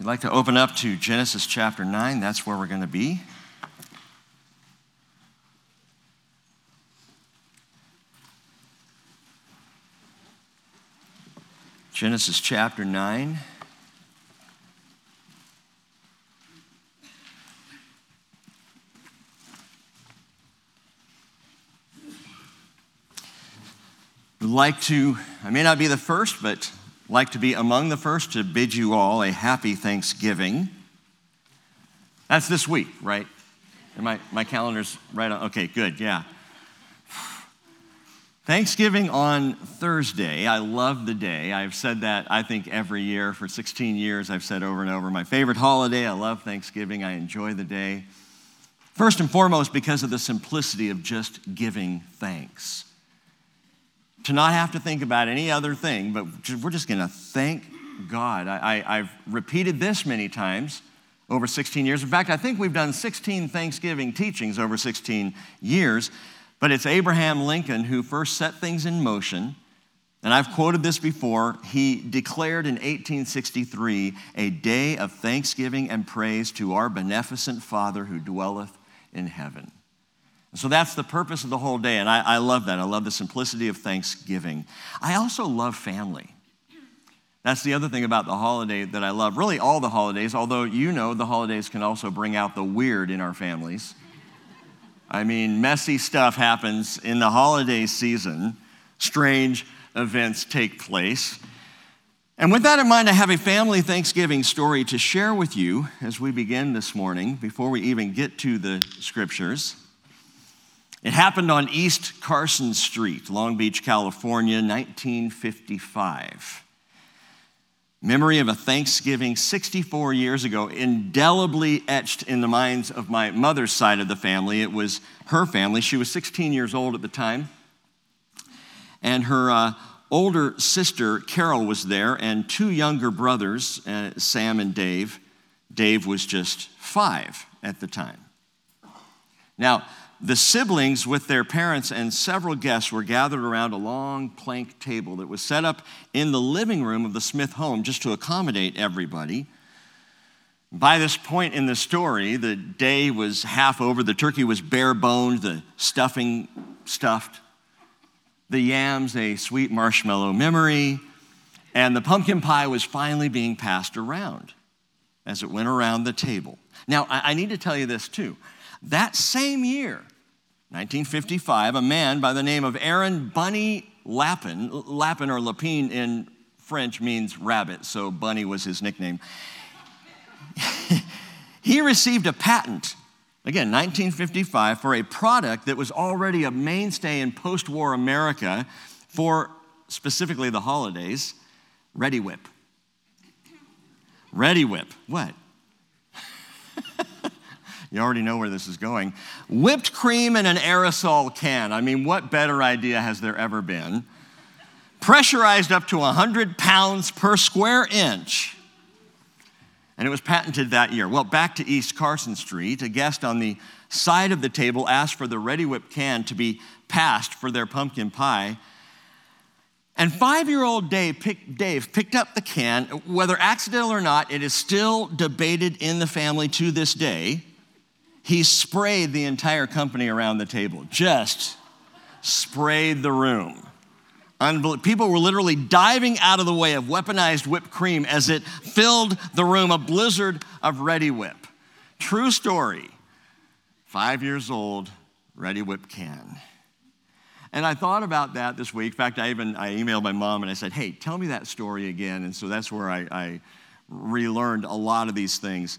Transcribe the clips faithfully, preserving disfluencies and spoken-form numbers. If you'd like to open up to Genesis chapter nine, that's where we're going to be. Genesis chapter nine. I'd like to, I may not be the first, but I'd like to be among the first to bid you all a happy Thanksgiving. That's this week, right? My, my calendar's right on. Okay, good, yeah. Thanksgiving on Thursday. I love the day. I've said that, I think, every year for sixteen years. I've said over and over, my favorite holiday. I love Thanksgiving. I enjoy the day. First and foremost, because of the simplicity of just giving thanks. To not have to think about any other thing, but we're just going to thank God. I, I, I've repeated this many times over sixteen years. In fact, I think we've done sixteen Thanksgiving teachings over sixteen years, but it's Abraham Lincoln who first set things in motion, and I've quoted this before. He declared in eighteen sixty-three a day of thanksgiving and praise to our beneficent Father who dwelleth in heaven. So that's the purpose of the whole day, and I, I love that. I love the simplicity of Thanksgiving. I also love family. That's the other thing about the holiday that I love. Really all the holidays, although you know the holidays can also bring out the weird in our families. I mean, messy stuff happens in the holiday season. Strange events take place. And with that in mind, I have a family Thanksgiving story to share with you as we begin this morning, before we even get to the scriptures. It happened on East Carson Street, Long Beach, California, nineteen fifty-five. Memory of a Thanksgiving sixty-four years ago, indelibly etched in the minds of my mother's side of the family. It was her family. She was sixteen years old at the time. And her uh, older sister, Carol, was there, and two younger brothers, uh, Sam and Dave. Dave was just five at the time. Now, the siblings with their parents and several guests were gathered around a long plank table that was set up in the living room of the Smith home just to accommodate everybody. By this point in the story, the day was half over. The turkey was bare-boned, the stuffing stuffed, the yams a sweet marshmallow memory, and the pumpkin pie was finally being passed around as it went around the table. Now, I, I need to tell you this too. That same year, nineteen fifty-five, a man by the name of Aaron Bunny Lappin, Lappin or Lapine in French means rabbit, so Bunny was his nickname. He received a patent, again, nineteen fifty-five, for a product that was already a mainstay in post-war America for specifically the holidays, Ready Whip. Ready Whip, what? You already know where this is going. Whipped cream in an aerosol can. I mean, what better idea has there ever been? Pressurized up to one hundred pounds per square inch. And it was patented that year. Well, back to East Carson Street, a guest on the side of the table asked for the Ready Whip can to be passed for their pumpkin pie. And five-year-old Dave, pick, Dave picked up the can. Whether accidental or not, it is still debated in the family to this day. He sprayed the entire company around the table, just sprayed the room. Unbel- People were literally diving out of the way of weaponized whipped cream as it filled the room, a blizzard of Ready Whip. True story, five years old, Ready Whip can. And I thought about that this week. In fact, I even I emailed my mom and I said, hey, tell me that story again. And so that's where I, I relearned a lot of these things.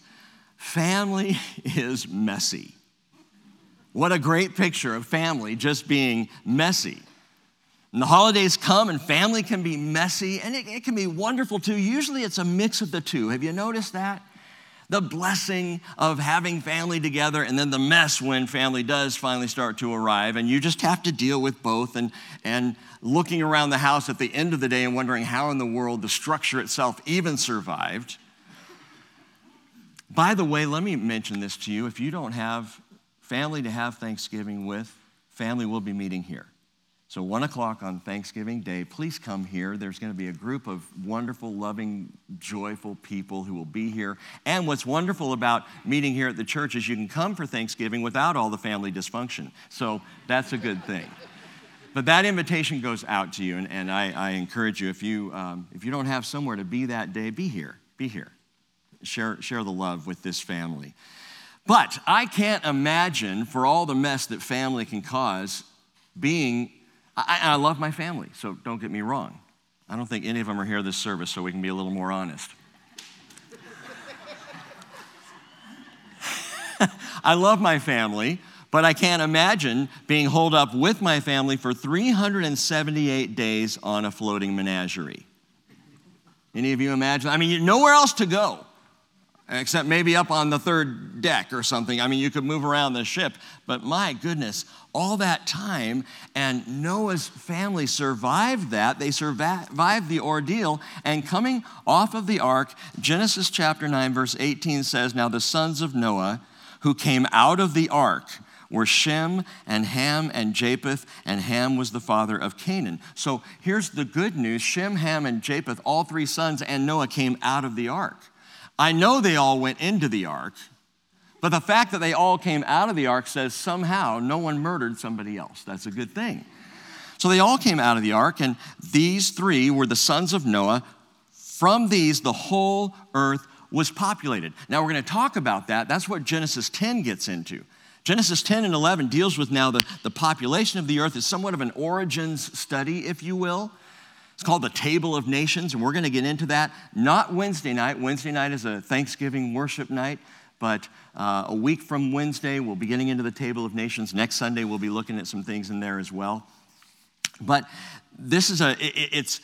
Family is messy. What a great picture of family just being messy. And the holidays come and family can be messy, and it, it can be wonderful too. Usually it's a mix of the two. Have you noticed that? The blessing of having family together, and then the mess when family does finally start to arrive, and you just have to deal with both, and, and looking around the house at the end of the day and wondering how in the world the structure itself even survived. By the way, let me mention this to you. If you don't have family to have Thanksgiving with, family will be meeting here. So one o'clock on Thanksgiving Day, please come here. There's going to be a group of wonderful, loving, joyful people who will be here. And what's wonderful about meeting here at the church is you can come for Thanksgiving without all the family dysfunction. So that's a good thing. But that invitation goes out to you, and, and I, I encourage you, if you um, if you don't have somewhere to be that day, be here, be here. Share, share the love with this family. But I can't imagine, for all the mess that family can cause, being, I, I love my family, so don't get me wrong. I don't think any of them are here this service, so we can be a little more honest. I love my family. But I can't imagine being holed up with my family for three hundred seventy-eight days on a floating menagerie. Any of you imagine? I mean, you nowhere else to go, except maybe up on the third deck or something. I mean, you could move around the ship, but my goodness, all that time, and Noah's family survived that. They survived the ordeal, and coming off of the ark, Genesis chapter nine, verse eighteen says, "Now the sons of Noah, who came out of the ark, were Shem and Ham and Japheth, and Ham was the father of Canaan." So here's the good news. Shem, Ham, and Japheth, all three sons, and Noah came out of the ark. I know they all went into the ark, but the fact that they all came out of the ark says somehow no one murdered somebody else. That's a good thing. So they all came out of the ark, and these three were the sons of Noah. From these, the whole earth was populated. Now we're going to talk about that. That's what Genesis ten gets into. Genesis ten and eleven deals with now the, the population of the earth. It's somewhat of an origins study, if you will. It's called the Table of Nations, and we're going to get into that. Not Wednesday night. Wednesday night is a Thanksgiving worship night, but uh, a week from Wednesday, we'll be getting into the Table of Nations. Next Sunday, we'll be looking at some things in there as well. But this is a, it, it's,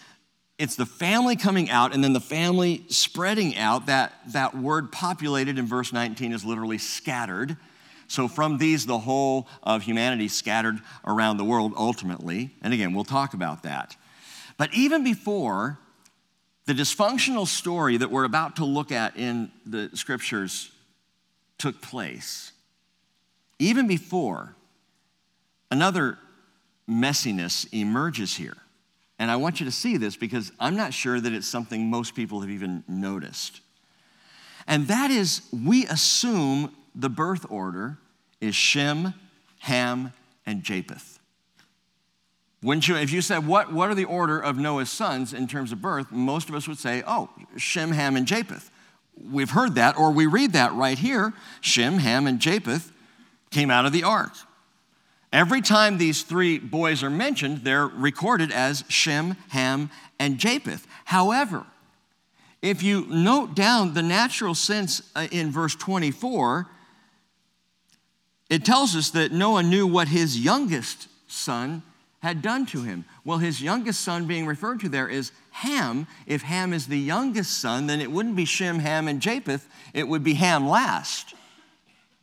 It's the family coming out and then the family spreading out. That, that word populated in verse nineteen is literally scattered. So from these, the whole of humanity scattered around the world ultimately. And again, we'll talk about that. But even before the dysfunctional story that we're about to look at in the scriptures took place, even before, another messiness emerges here. And I want you to see this because I'm not sure that it's something most people have even noticed. And that is, we assume the birth order is Shem, Ham, and Japheth. Wouldn't you, if you said, what, what are the order of Noah's sons in terms of birth, most of us would say, oh, Shem, Ham, and Japheth. We've heard that, or we read that right here. Shem, Ham, and Japheth came out of the ark. Every time these three boys are mentioned, they're recorded as Shem, Ham, and Japheth. However, if you note down the natural sense in verse twenty-four, it tells us that Noah knew what his youngest son had done to him. Well, his youngest son being referred to there is Ham. If Ham is the youngest son, then it wouldn't be Shem, Ham, and Japheth. It would be Ham last,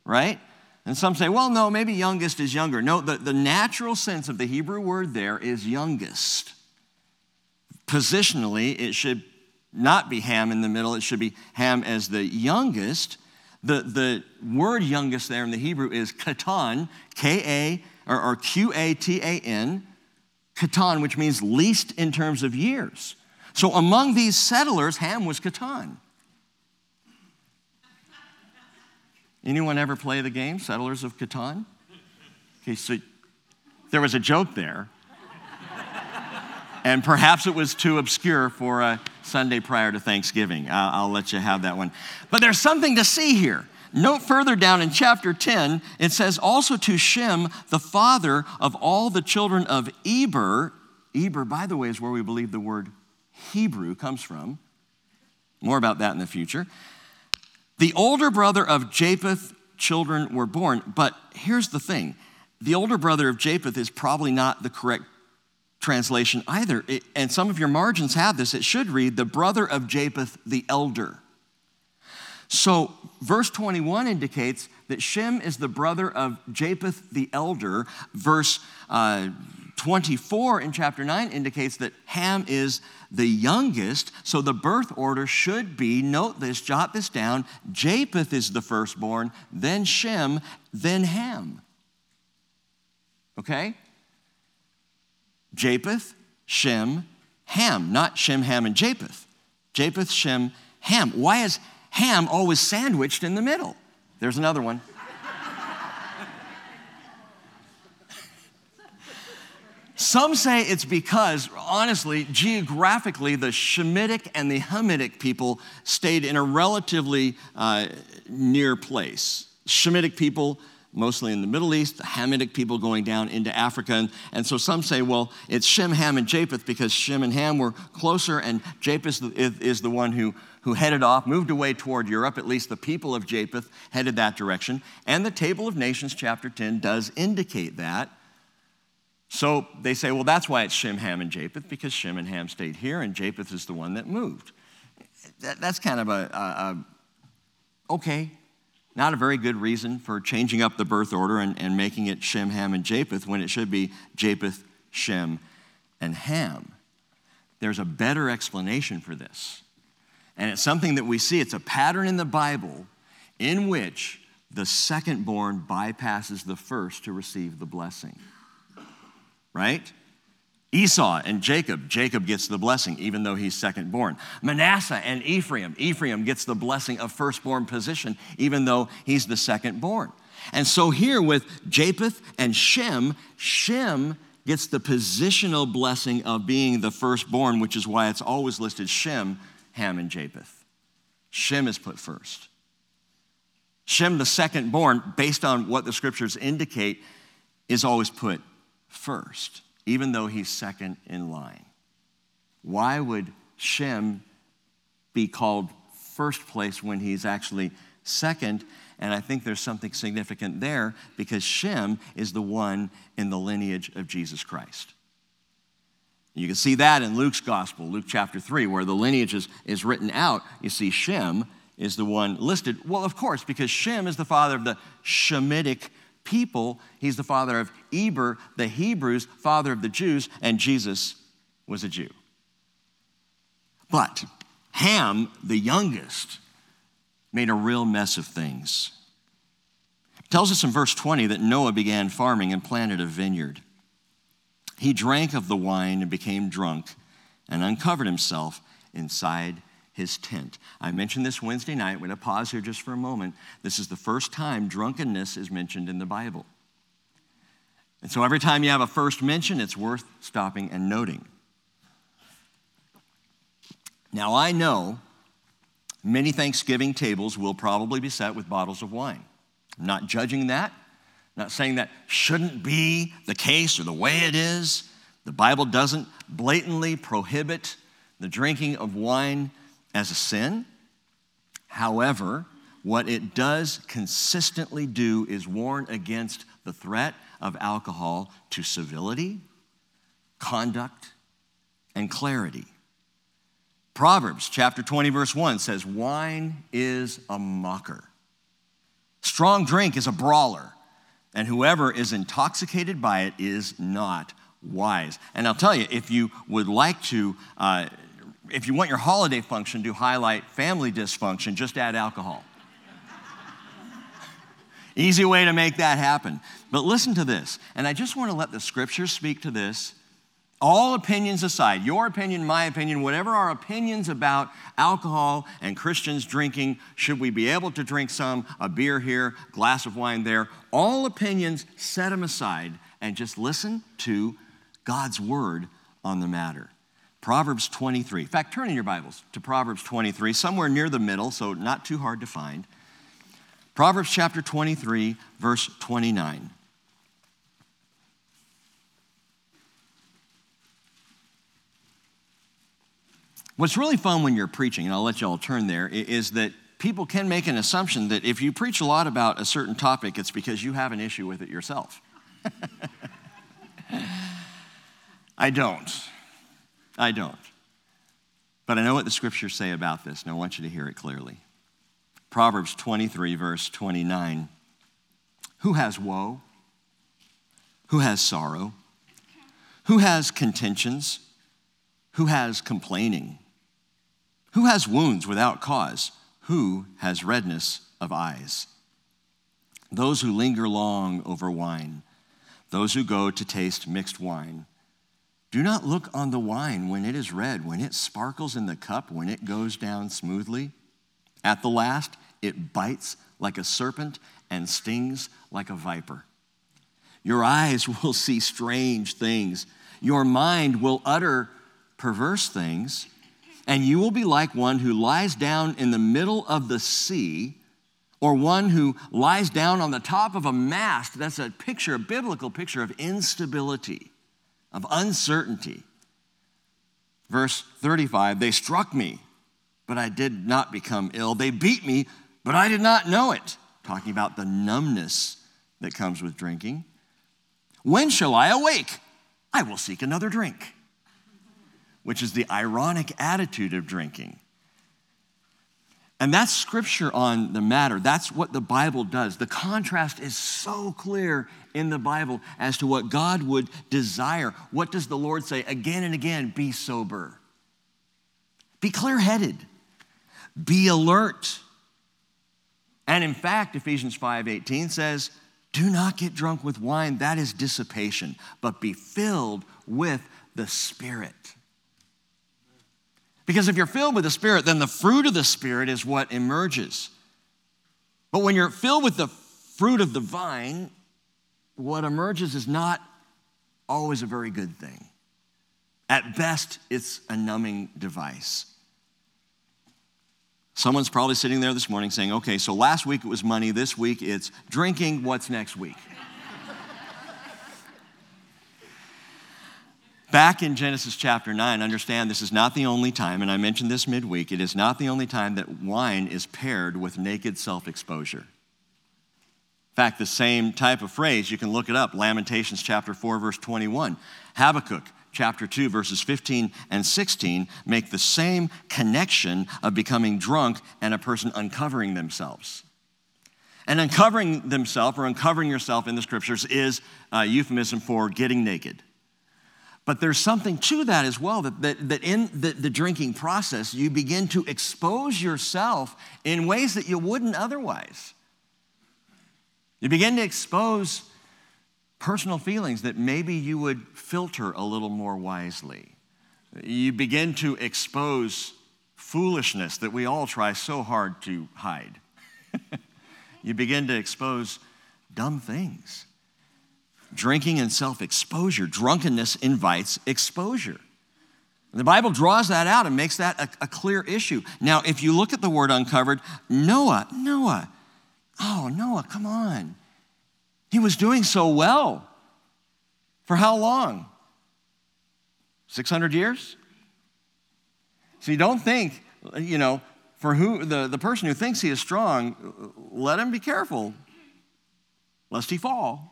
right? And some say, well, no, maybe youngest is younger. No, the, the natural sense of the Hebrew word there is youngest. Positionally, it should not be Ham in the middle. It should be Ham as the youngest. The, the word youngest there in the Hebrew is katan, K-A, or, or Q A T A N, katan, which means least in terms of years. So among these settlers, Ham was katan. Anyone ever play the game, Settlers of Catan? Okay, so there was a joke there. And perhaps it was too obscure for a Sunday prior to Thanksgiving. I'll let you have that one. But there's something to see here. Note further down in chapter ten, it says, also to Shem, the father of all the children of Eber. Eber, by the way, is where we believe the word Hebrew comes from. More about that in the future. The older brother of Japheth, children were born. But here's the thing. The older brother of Japheth is probably not the correct translation either. It, and some of your margins have this. It should read, the brother of Japheth, the elder. So verse twenty-one indicates that Shem is the brother of Japheth, the elder. Verse uh, twenty-four in chapter nine indicates that Ham is the youngest, so the birth order should be, note this, jot this down, Japheth is the firstborn, then Shem, then Ham. Okay? Japheth, Shem, Ham. Not Shem, Ham, and Japheth. Japheth, Shem, Ham. Why is Ham always sandwiched in the middle? There's another one. Some say it's because, honestly, geographically, the Shemitic and the Hamitic people stayed in a relatively uh, near place. Shemitic people, mostly in the Middle East, the Hamitic people going down into Africa. And, and so some say, well, it's Shem, Ham, and Japheth because Shem and Ham were closer, and Japheth is, is the one who, who headed off, moved away toward Europe. At least the people of Japheth headed that direction. And the Table of Nations, chapter ten, does indicate that. So they say, well, that's why it's Shem, Ham, and Japheth, because Shem and Ham stayed here, and Japheth is the one that moved. That, that's kind of a, a, a, okay, not a very good reason for changing up the birth order and, and making it Shem, Ham, and Japheth when it should be Japheth, Shem, and Ham. There's a better explanation for this. And it's something that we see. It's a pattern in the Bible in which the second-born bypasses the first to receive the blessing. Right? Esau and Jacob. Jacob gets the blessing, even though he's second born. Manasseh and Ephraim. Ephraim gets the blessing of firstborn position, even though he's the second born. And so here with Japheth and Shem, Shem gets the positional blessing of being the firstborn, which is why it's always listed Shem, Ham, and Japheth. Shem is put first. Shem, the second born, based on what the scriptures indicate, is always put first, even though he's second in line. Why would Shem be called first place when he's actually second? And I think there's something significant there because Shem is the one in the lineage of Jesus Christ. You can see that in Luke's gospel, Luke chapter three, where the lineage is, is written out. You see Shem is the one listed. Well, of course, because Shem is the father of the Shemitic people. He's the father of Eber, the Hebrews, father of the Jews, and Jesus was a Jew. But Ham, the youngest, made a real mess of things. It tells us in verse twenty that Noah began farming and planted a vineyard. He drank of the wine and became drunk and uncovered himself inside his tent. I mentioned this Wednesday night. We're going to pause here just for a moment. This is the first time drunkenness is mentioned in the Bible. And so every time you have a first mention, it's worth stopping and noting. Now, I know many Thanksgiving tables will probably be set with bottles of wine. I'm not judging that. I'm not saying that shouldn't be the case or the way it is. The Bible doesn't blatantly prohibit the drinking of wine as a sin. However, what it does consistently do is warn against the threat of alcohol to civility, conduct, and clarity. Proverbs chapter twenty, verse one says, "Wine is a mocker. Strong drink is a brawler, and whoever is intoxicated by it is not wise." And I'll tell you, if you would like to... Uh, If you want your holiday function to highlight family dysfunction, just add alcohol. Easy way to make that happen. But listen to this, and I just want to let the scriptures speak to this. All opinions aside, your opinion, my opinion, whatever our opinions about alcohol and Christians drinking, should we be able to drink some, a beer here, glass of wine there, all opinions, set them aside and just listen to God's word on the matter. Proverbs twenty-three. In fact, turn in your Bibles to Proverbs twenty-three, somewhere near the middle, so not too hard to find. Proverbs chapter twenty-three, verse twenty-nine. What's really fun when you're preaching, and I'll let you all turn there, is that people can make an assumption that if you preach a lot about a certain topic, it's because you have an issue with it yourself. I don't. I don't. But I know what the scriptures say about this, and I want you to hear it clearly. Proverbs twenty-three, verse twenty-nine. Who has woe? Who has sorrow? Who has contentions? Who has complaining? Who has wounds without cause? Who has redness of eyes? Those who linger long over wine, those who go to taste mixed wine, Do not look on the wine when it is red, when it sparkles in the cup, when it goes down smoothly. At the last, it bites like a serpent and stings like a viper. Your eyes will see strange things. Your mind will utter perverse things. And you will be like one who lies down in the middle of the sea, or one who lies down on the top of a mast. That's a picture, a biblical picture of instability, of uncertainty. Verse thirty-five, they struck me, but I did not become ill. They beat me, but I did not know it. Talking about the numbness that comes with drinking. When shall I awake? I will seek another drink, which is the ironic attitude of drinking. And that's scripture on the matter. That's what the Bible does. The contrast is so clear in the Bible as to what God would desire. What does the Lord say again and again? Be sober. Be clear-headed. Be alert. And in fact, Ephesians five eighteen says, do not get drunk with wine, that is dissipation, but be filled with the Spirit. Because if you're filled with the Spirit, then the fruit of the Spirit is what emerges. But when you're filled with the fruit of the vine, what emerges is not always a very good thing. At best, it's a numbing device. Someone's probably sitting there this morning saying, okay, so last week it was money, this week it's drinking, what's next week? Back in Genesis chapter nine, understand this is not the only time, and I mentioned this midweek, it is not the only time that wine is paired with naked self-exposure. In fact, the same type of phrase, you can look it up, Lamentations chapter four, verse twenty-one, Habakkuk chapter two, verses fifteen and sixteen make the same connection of becoming drunk and a person uncovering themselves. And uncovering themselves or uncovering yourself in the scriptures is a euphemism for getting naked. But there's something to that as well, that, that, that in the, the drinking process, you begin to expose yourself in ways that you wouldn't otherwise. You begin to expose personal feelings that maybe you would filter a little more wisely. You begin to expose foolishness that we all try so hard to hide. You begin to expose dumb things. Drinking and self-exposure. Drunkenness invites exposure. The Bible draws that out and makes that a, a clear issue. Now, if you look at the word uncovered, Noah, Noah, oh, Noah, come on. He was doing so well. For how long? six hundred years? So you don't think, you know, for who the, the person who thinks he is strong, let him be careful, lest he fall.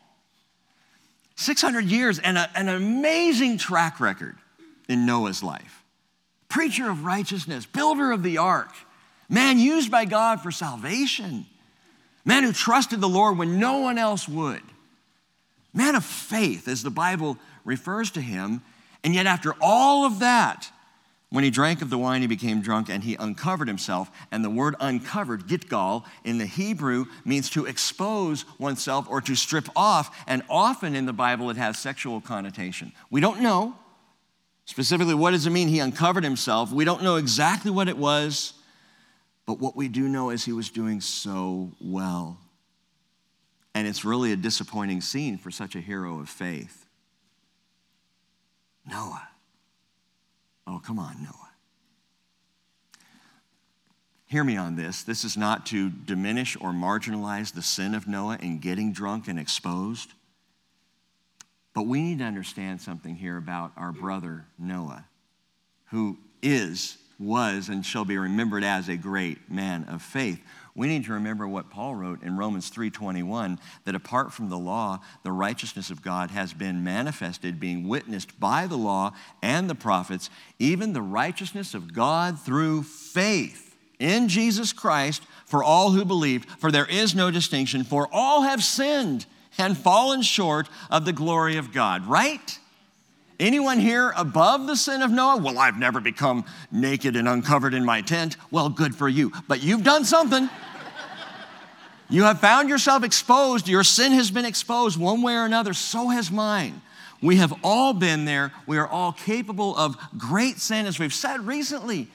six hundred years and a, an amazing track record in Noah's life. Preacher of righteousness, builder of the ark, man used by God for salvation. Man who trusted the Lord when no one else would. Man of faith, as the Bible refers to him. And yet after all of that, when he drank of the wine, he became drunk and he uncovered himself. And the word uncovered, gitgal, in the Hebrew means to expose oneself or to strip off. And often in the Bible, it has sexual connotation. We don't know specifically what does it mean he uncovered himself. We don't know exactly what it was. But what we do know is he was doing so well. And it's really a disappointing scene for such a hero of faith. Noah. Oh, come on, Noah. Hear me on this. This is not to diminish or marginalize the sin of Noah in getting drunk and exposed. But we need to understand something here about our brother Noah, who is was and shall be remembered as a great man of faith. We need to remember what Paul wrote in Romans three twenty-one, that apart from the law, the righteousness of God has been manifested, being witnessed by the law and the prophets, even the righteousness of God through faith in Jesus Christ for all who believed, for there is no distinction, for all have sinned and fallen short of the glory of God, right? Anyone here above the sin of Noah? Well, I've never become naked and uncovered in my tent. Well, good for you, but you've done something. You have found yourself exposed. Your sin has been exposed one way or another. So has mine. We have all been there. We are all capable of great sin, as we've said recently.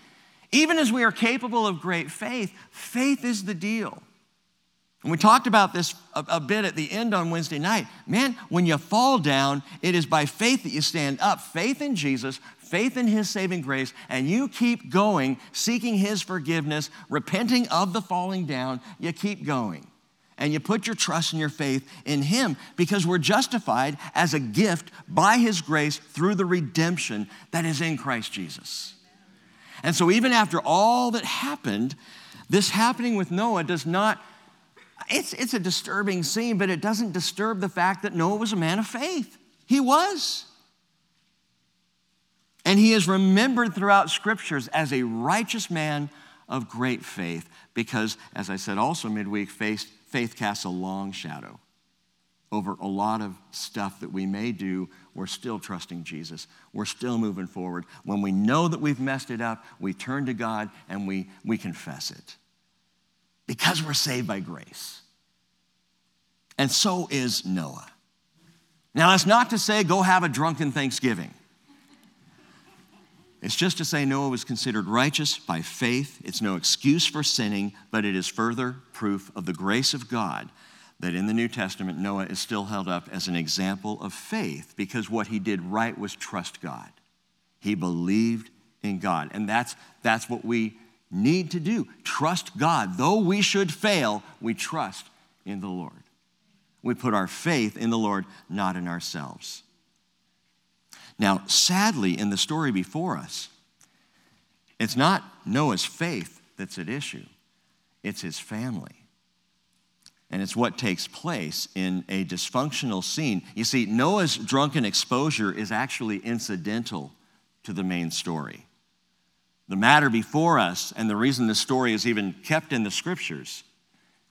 Even as we are capable of great faith, faith is the deal. And we talked about this a, a bit at the end on Wednesday night. Man, when you fall down, it is by faith that you stand up. Faith in Jesus, faith in his saving grace, and you keep going, seeking his forgiveness, repenting of the falling down. You keep going. And you put your trust and your faith in him, because we're justified as a gift by his grace through the redemption that is in Christ Jesus. And so even after all that happened, this happening with Noah does not, it's, it's a disturbing scene, but it doesn't disturb the fact that Noah was a man of faith. He was. And he is remembered throughout scriptures as a righteous man of great faith because, as I said also midweek, faith, faith casts a long shadow over a lot of stuff that we may do. We're still trusting Jesus. We're still moving forward. When we know that we've messed it up, we turn to God and we, we confess it because we're saved by grace. And so is Noah. Now, that's not to say go have a drunken Thanksgiving. It's just to say Noah was considered righteous by faith. It's no excuse for sinning, but it is further proof of the grace of God that in the New Testament, Noah is still held up as an example of faith because what he did right was trust God. He believed in God. And that's, that's what we need to do. Trust God. Though we should fail, we trust in the Lord. We put our faith in the Lord, not in ourselves. Now, sadly, in the story before us, it's not Noah's faith that's at issue. It's his family. And it's what takes place in a dysfunctional scene. You see, Noah's drunken exposure is actually incidental to the main story. The matter before us, and the reason this story is even kept in the scriptures,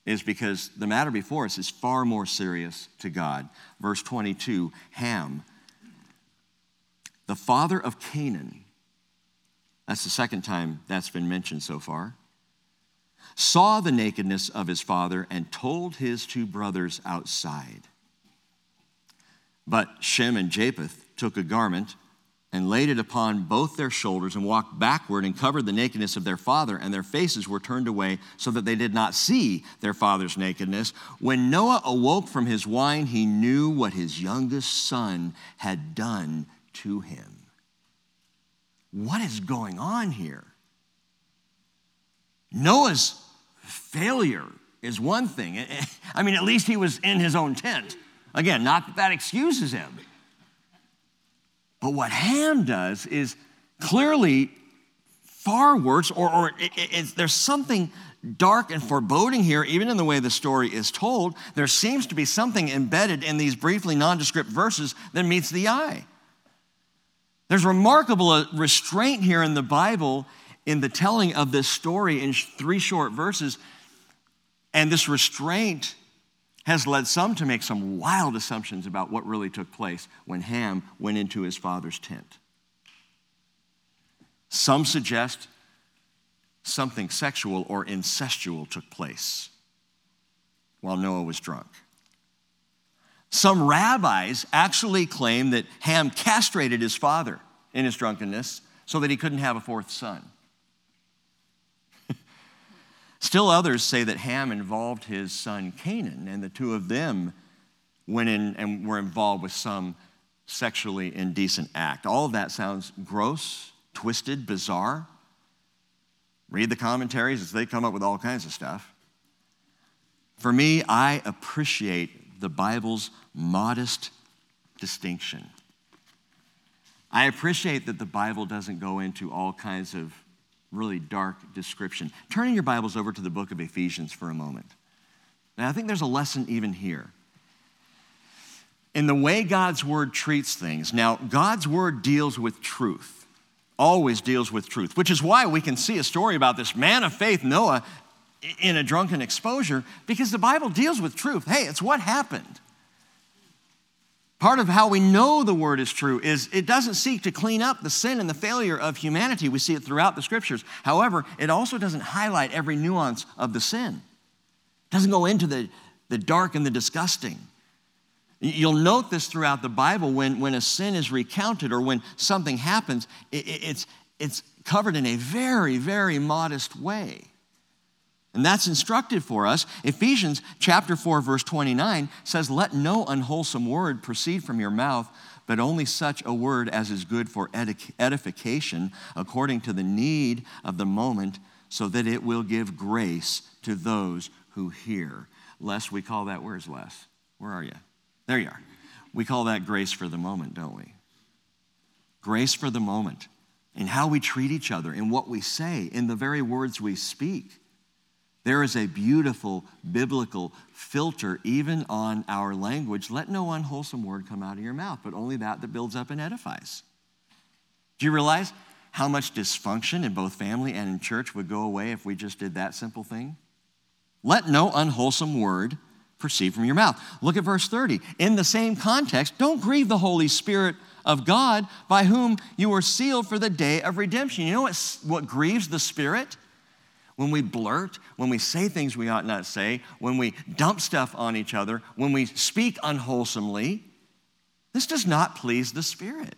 is because the matter before us is far more serious to God. Verse twenty-two, Ham, the father of Canaan, that's the second time that's been mentioned so far, saw the nakedness of his father and told his two brothers outside. But Shem and Japheth took a garment and laid it upon both their shoulders and walked backward and covered the nakedness of their father, and their faces were turned away so that they did not see their father's nakedness. When Noah awoke from his wine, he knew what his youngest son had done to him. What is going on here? Noah's failure is one thing. I mean, at least he was in his own tent. Again, not that that excuses him. But what Ham does is clearly far worse, or, or it, it, there's something dark and foreboding here, even in the way the story is told. There seems to be something embedded in these briefly nondescript verses that meets the eye. There's remarkable restraint here in the Bible in the telling of this story in three short verses. And this restraint has led some to make some wild assumptions about what really took place when Ham went into his father's tent. Some suggest something sexual or incestual took place while Noah was drunk. Some rabbis actually claim that Ham castrated his father in his drunkenness so that he couldn't have a fourth son. Still others say that Ham involved his son Canaan, and the two of them went in and were involved with some sexually indecent act. All of that sounds gross, twisted, bizarre. Read the commentaries as they come up with all kinds of stuff. For me, I appreciate the Bible's modest distinction. I appreciate that the Bible doesn't go into all kinds of really dark description. Turning your Bibles over to the book of Ephesians for a moment. Now, I think there's a lesson even here in the way God's word treats things. Now, God's word deals with truth, always deals with truth, which is why we can see a story about this man of faith, Noah, in a drunken exposure, because the Bible deals with truth. Hey, it's what happened. Part of how we know the word is true is it doesn't seek to clean up the sin and the failure of humanity. We see it throughout the scriptures. However, it also doesn't highlight every nuance of the sin. It doesn't go into the, the dark and the disgusting. You'll note this throughout the Bible when, when a sin is recounted or when something happens, it, it's, it's covered in a very, very modest way. And that's instructive for us. Ephesians chapter four, verse twenty-nine says, "Let no unwholesome word proceed from your mouth, but only such a word as is good for edification according to the need of the moment, so that it will give grace to those who hear." Les, we call that, where's Les? Where are you? There you are. We call that grace for the moment, don't we? Grace for the moment in how we treat each other, in what we say, in the very words we speak. There is a beautiful biblical filter even on our language. Let no unwholesome word come out of your mouth, but only that that builds up and edifies. Do you realize how much dysfunction in both family and in church would go away if we just did that simple thing? Let no unwholesome word proceed from your mouth. Look at verse thirty. In the same context, don't grieve the Holy Spirit of God, by whom you were sealed for the day of redemption. You know what, what grieves the Spirit? When we blurt, when we say things we ought not say, when we dump stuff on each other, when we speak unwholesomely, this does not please the Spirit.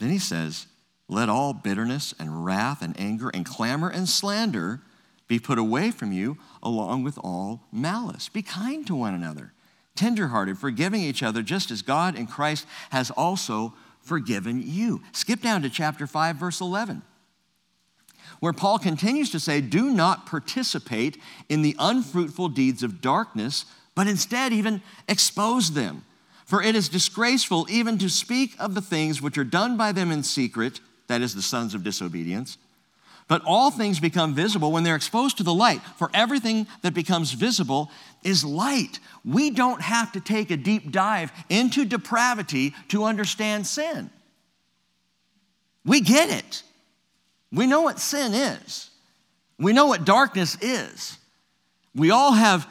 Then he says, "Let all bitterness and wrath and anger and clamor and slander be put away from you, along with all malice. Be kind to one another, tenderhearted, forgiving each other, just as God in Christ has also forgiven you." Skip down to chapter five, verse eleven. Where Paul continues to say, "Do not participate in the unfruitful deeds of darkness, but instead even expose them. For it is disgraceful even to speak of the things which are done by them in secret," that is, the sons of disobedience. "But all things become visible when they're exposed to the light, for everything that becomes visible is light." We don't have to take a deep dive into depravity to understand sin. We get it. We know what sin is. We know what darkness is. We all have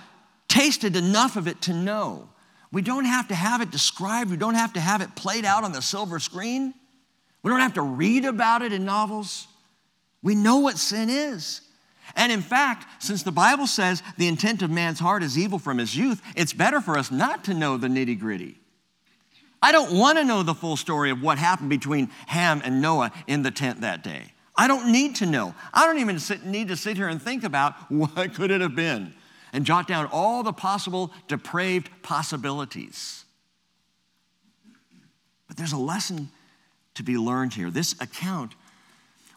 tasted enough of it to know. We don't have to have it described. We don't have to have it played out on the silver screen. We don't have to read about it in novels. We know what sin is. And in fact, since the Bible says the intent of man's heart is evil from his youth, it's better for us not to know the nitty-gritty. I don't want to know the full story of what happened between Ham and Noah in the tent that day. I don't need to know. I don't even sit, need to sit here and think about what could it have been and jot down all the possible depraved possibilities. But there's a lesson to be learned here. This account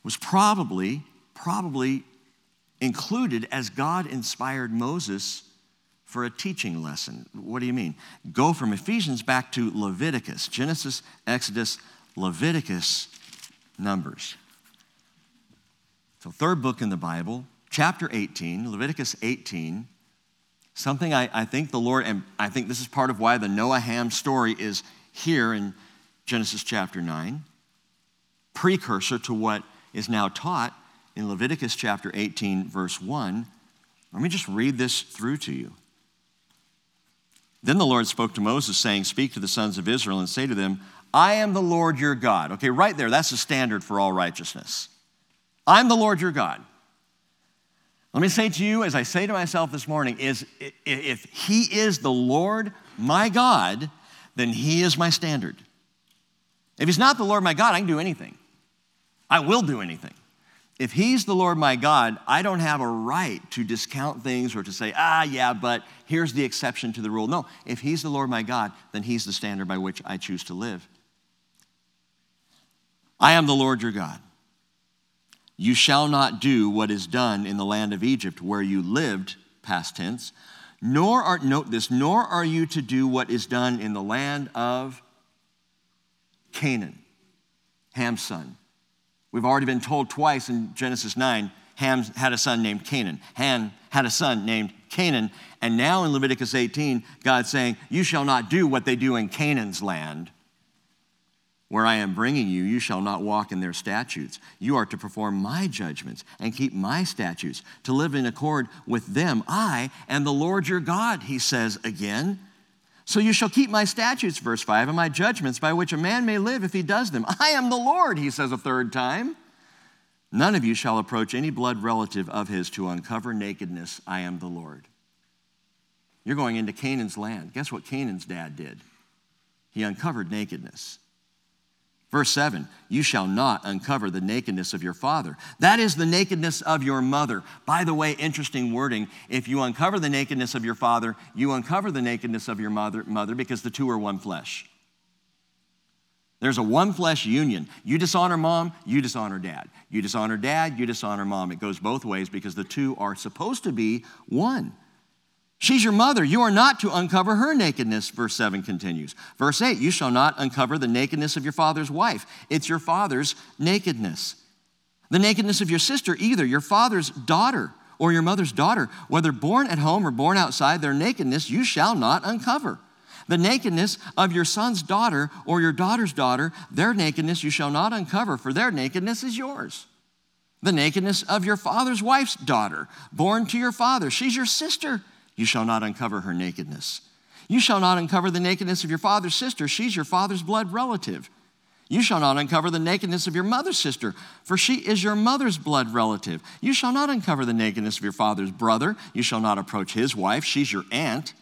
was probably, probably included as God inspired Moses for a teaching lesson. What do you mean? Go from Ephesians back to Leviticus, Genesis, Exodus, Leviticus, Numbers. So third book in the Bible, chapter eighteen, Leviticus eighteen, something I, I think the Lord, and I think this is part of why the Noah Ham story is here in Genesis chapter nine, precursor to what is now taught in Leviticus chapter eighteen, verse one. Let me just read this through to you. "Then the Lord spoke to Moses, saying, 'Speak to the sons of Israel and say to them, I am the Lord your God.'" Okay, right there, that's the standard for all righteousness. I'm the Lord your God. Let me say to you, as I say to myself this morning, is if he is the Lord my God, then he is my standard. If he's not the Lord my God, I can do anything. I will do anything. If he's the Lord my God, I don't have a right to discount things or to say, ah, yeah, but here's the exception to the rule. No, if he's the Lord my God, then he's the standard by which I choose to live. "I am the Lord your God. You shall not do what is done in the land of Egypt where you lived," past tense, "nor are," note this, "nor are you to do what is done in the land of Canaan," Ham's son. We've already been told twice in Genesis nine, Ham had a son named Canaan. Ham had a son named Canaan. And now in Leviticus eighteen, God's saying, you shall not do what they do in Canaan's land. "Where I am bringing you, you shall not walk in their statutes. You are to perform my judgments and keep my statutes, to live in accord with them. I am the Lord your God," he says again. "So you shall keep my statutes," verse five, "and my judgments by which a man may live if he does them. I am the Lord," he says a third time. "None of you shall approach any blood relative of his to uncover nakedness. I am the Lord." You're going into Canaan's land. Guess what Canaan's dad did? He uncovered nakedness. Verse seven, you shall not uncover the nakedness of your father. That is the nakedness of your mother. By the way, interesting wording. If you uncover the nakedness of your father, you uncover the nakedness of your mother, mother because the two are one flesh. There's a one flesh union. You dishonor mom, you dishonor dad. You dishonor dad, you dishonor mom. It goes both ways because the two are supposed to be one. She's your mother. You are not to uncover her nakedness, verse seven continues. Verse eight, you shall not uncover the nakedness of your father's wife. It's your father's nakedness. The nakedness of your sister either, your father's daughter or your mother's daughter, whether born at home or born outside, their nakedness you shall not uncover. The nakedness of your son's daughter or your daughter's daughter, their nakedness you shall not uncover, for their nakedness is yours. The nakedness of your father's wife's daughter, born to your father, she's your sister. You shall not uncover her nakedness. You shall not uncover the nakedness of your father's sister. She's your father's blood relative. You shall not uncover the nakedness of your mother's sister, for she is your mother's blood relative. You shall not uncover the nakedness of your father's brother. You shall not approach his wife. She's your aunt.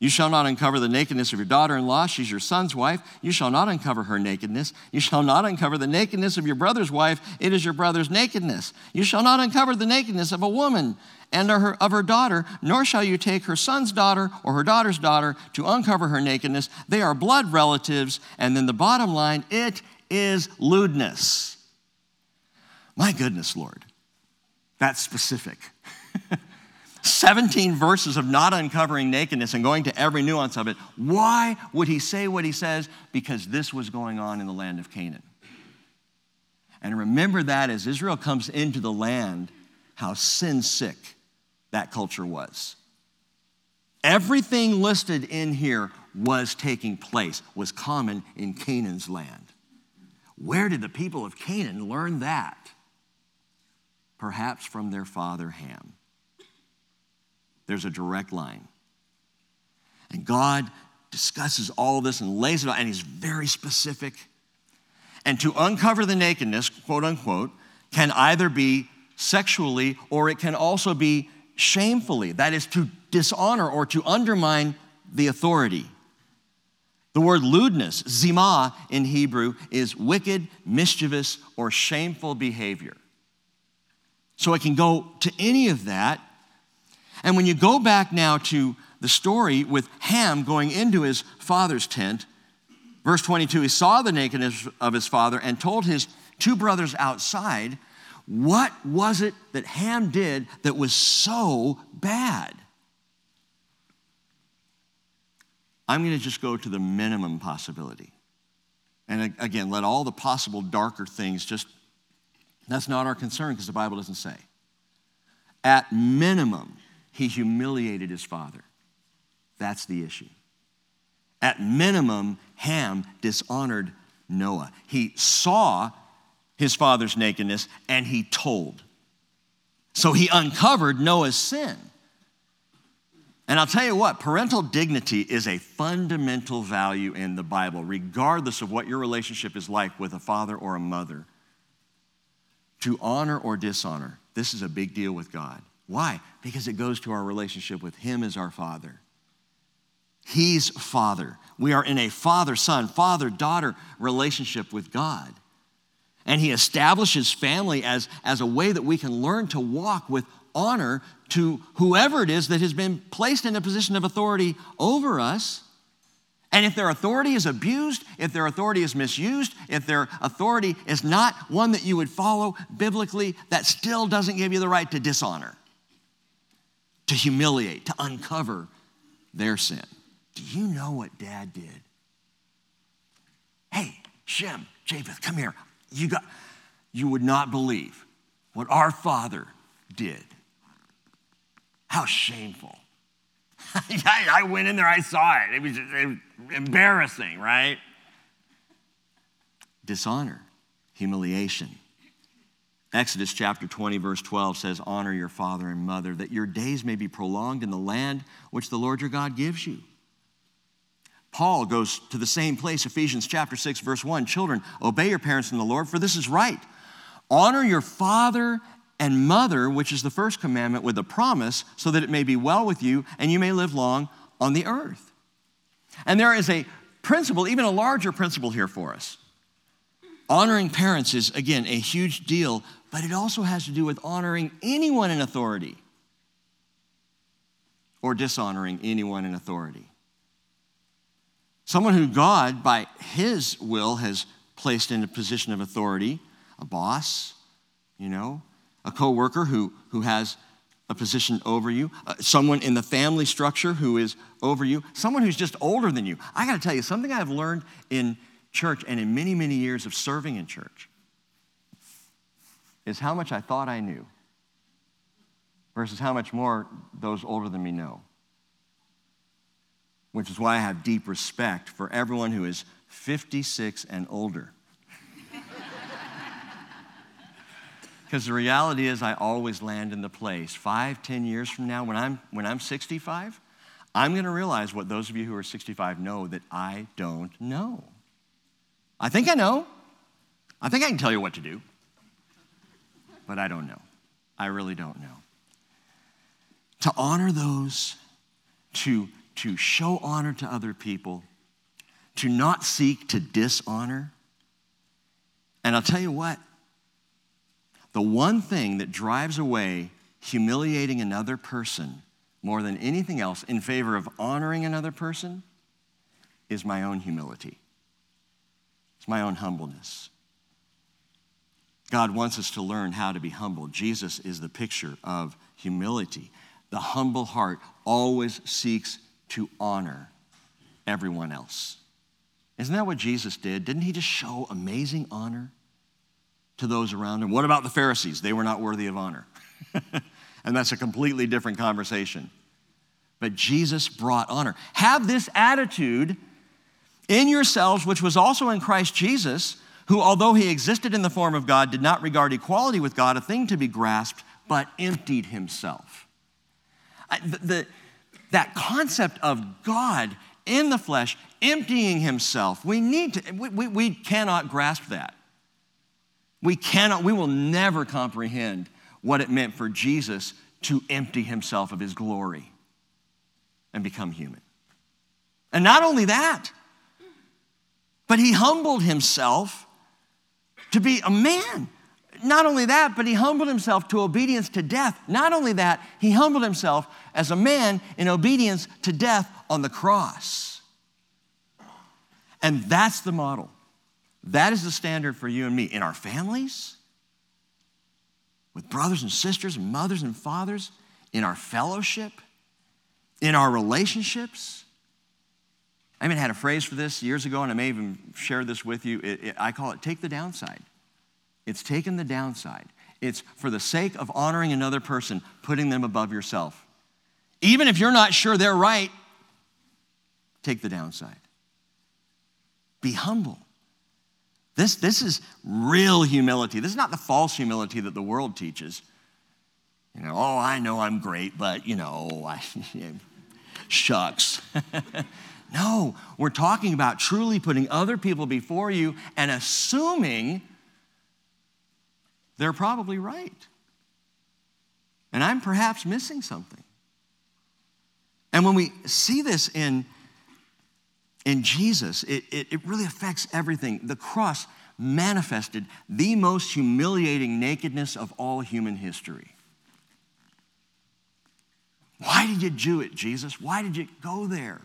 You shall not uncover the nakedness of your daughter-in-law. She's your son's wife. You shall not uncover her nakedness. You shall not uncover the nakedness of your brother's wife. It is your brother's nakedness. You shall not uncover the nakedness of a woman and of her, of her daughter, nor shall you take her son's daughter or her daughter's daughter to uncover her nakedness. They are blood relatives. And then the bottom line, it is lewdness. My goodness, Lord, that's specific. seventeen verses of not uncovering nakedness and going to every nuance of it. Why would he say what he says? Because this was going on in the land of Canaan. And remember that as Israel comes into the land, how sin sick that culture was. Everything listed in here was taking place, was common in Canaan's land. Where did the people of Canaan learn that? Perhaps from their father Ham. There's a direct line. And God discusses all this and lays it out, and he's very specific. And to uncover the nakedness, quote unquote, can either be sexually or it can also be shamefully. That is to dishonor or to undermine the authority. The word lewdness, zimah in Hebrew, is wicked, mischievous, or shameful behavior. So it can go to any of that. And when you go back now to the story with Ham going into his father's tent, verse twenty-two, he saw the nakedness of his father and told his two brothers outside, what was it that Ham did that was so bad? I'm going to just go to the minimum possibility. And again, let all the possible darker things just, that's not our concern because the Bible doesn't say. At minimum, he humiliated his father. That's the issue. At minimum, Ham dishonored Noah. He saw his father's nakedness and he told. So he uncovered Noah's sin. And I'll tell you what, parental dignity is a fundamental value in the Bible, regardless of what your relationship is like with a father or a mother. To honor or dishonor, this is a big deal with God. Why? Because it goes to our relationship with him as our father. He's father. We are in a father-son, father-daughter relationship with God. And he establishes family as, as a way that we can learn to walk with honor to whoever it is that has been placed in a position of authority over us. And if their authority is abused, if their authority is misused, if their authority is not one that you would follow biblically, that still doesn't give you the right to dishonor, to humiliate, to uncover their sin. Do you know what dad did? Hey, Shem, Japheth, come here. You got, you would not believe what our father did. How shameful. I, I went in there, I saw it. It was just it was embarrassing, right? Dishonor, humiliation. Exodus chapter twenty, verse twelve says, honor your father and mother, that your days may be prolonged in the land which the Lord your God gives you. Paul goes to the same place, Ephesians chapter six, verse one, children, obey your parents in the Lord, for this is right. Honor your father and mother, which is the first commandment, with a promise, so that it may be well with you and you may live long on the earth. And there is a principle, even a larger principle here for us. Honoring parents is, again, a huge deal, but it also has to do with honoring anyone in authority or dishonoring anyone in authority. Someone who God, by his will, has placed in a position of authority, a boss, you know, a coworker who, who has a position over you, uh, someone in the family structure who is over you, someone who's just older than you. I got to tell you, something I've learned in church and in many, many years of serving in church is how much I thought I knew versus how much more those older than me know, which is why I have deep respect for everyone who is fifty-six and older. Because the reality is I always land in the place. Five, ten years from now, when I'm when I'm sixty-five, I'm going to realize what those of you who are sixty-five know that I don't know. I think I know. I think I can tell you what to do. But I don't know. I really don't know. To honor those, to, to show honor to other people, to not seek to dishonor. And I'll tell you what, the one thing that drives away humiliating another person more than anything else in favor of honoring another person is my own humility. It's my own humbleness. God wants us to learn how to be humble. Jesus is the picture of humility. The humble heart always seeks to honor everyone else. Isn't that what Jesus did? Didn't he just show amazing honor to those around him? What about the Pharisees? They were not worthy of honor. And that's a completely different conversation. But Jesus brought honor. Have this attitude in yourselves, which was also in Christ Jesus, who, although he existed in the form of God, did not regard equality with God a thing to be grasped, but emptied himself. The, the, that concept of God in the flesh emptying himself, we need to, we, we, we cannot grasp that. We cannot, we will never comprehend what it meant for Jesus to empty himself of his glory and become human. And not only that, but he humbled himself to be a man. Not only that, but he humbled himself to obedience to death. Not only that, he humbled himself as a man in obedience to death on the cross. And that's the model. That is the standard for you and me in our families, with brothers and sisters, mothers and fathers, in our fellowship, in our relationships. I even had a phrase for this years ago, and I may even share this with you. It, it, I call it take the downside. It's taking the downside. It's for the sake of honoring another person, putting them above yourself. Even if you're not sure they're right, take the downside. Be humble. This, this is real humility. This is not the false humility that the world teaches. You know, oh, I know I'm great, but, you know, I, shucks. No, we're talking about truly putting other people before you and assuming they're probably right. And I'm perhaps missing something. And when we see this in In Jesus, it, it, it really affects everything. The cross manifested the most humiliating nakedness of all human history. Why did you do it, Jesus? Why did you go there?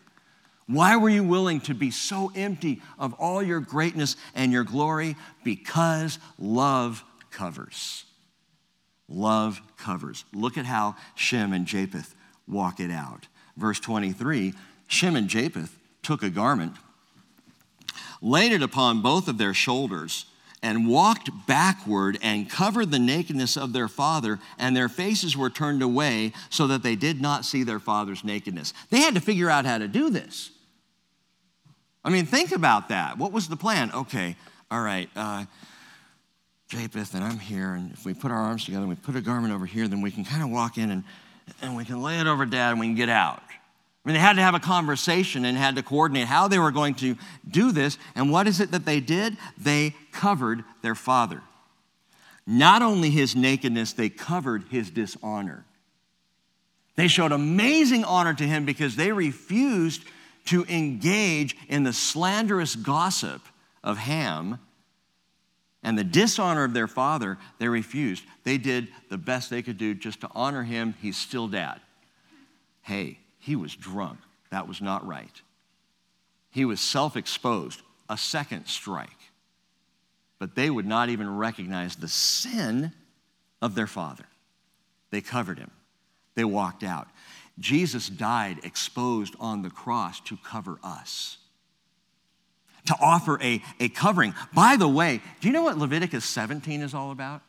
Why were you willing to be so empty of all your greatness and your glory? Because love covers. Love covers. Look at how Shem and Japheth walk it out. Verse twenty-three, Shem and Japheth took a garment, laid it upon both of their shoulders, and walked backward and covered the nakedness of their father, and their faces were turned away so that they did not see their father's nakedness. They had to figure out how to do this. I mean, think about that. What was the plan? Okay, all right, uh, Japheth, and I'm here, and if we put our arms together and we put a garment over here, then we can kind of walk in and, and we can lay it over Dad and we can get out. I mean, they had to have a conversation and had to coordinate how they were going to do this. And what is it that they did? They covered their father. Not only his nakedness, they covered his dishonor. They showed amazing honor to him because they refused to engage in the slanderous gossip of Ham and the dishonor of their father. They refused. They did the best they could do just to honor him. He's still dad. Hey, he was drunk. That was not right. He was self-exposed, a second strike. But they would not even recognize the sin of their father. They covered him. They walked out. Jesus died exposed on the cross to cover us, to offer a, a covering. By the way, do you know what Leviticus seventeen is all about?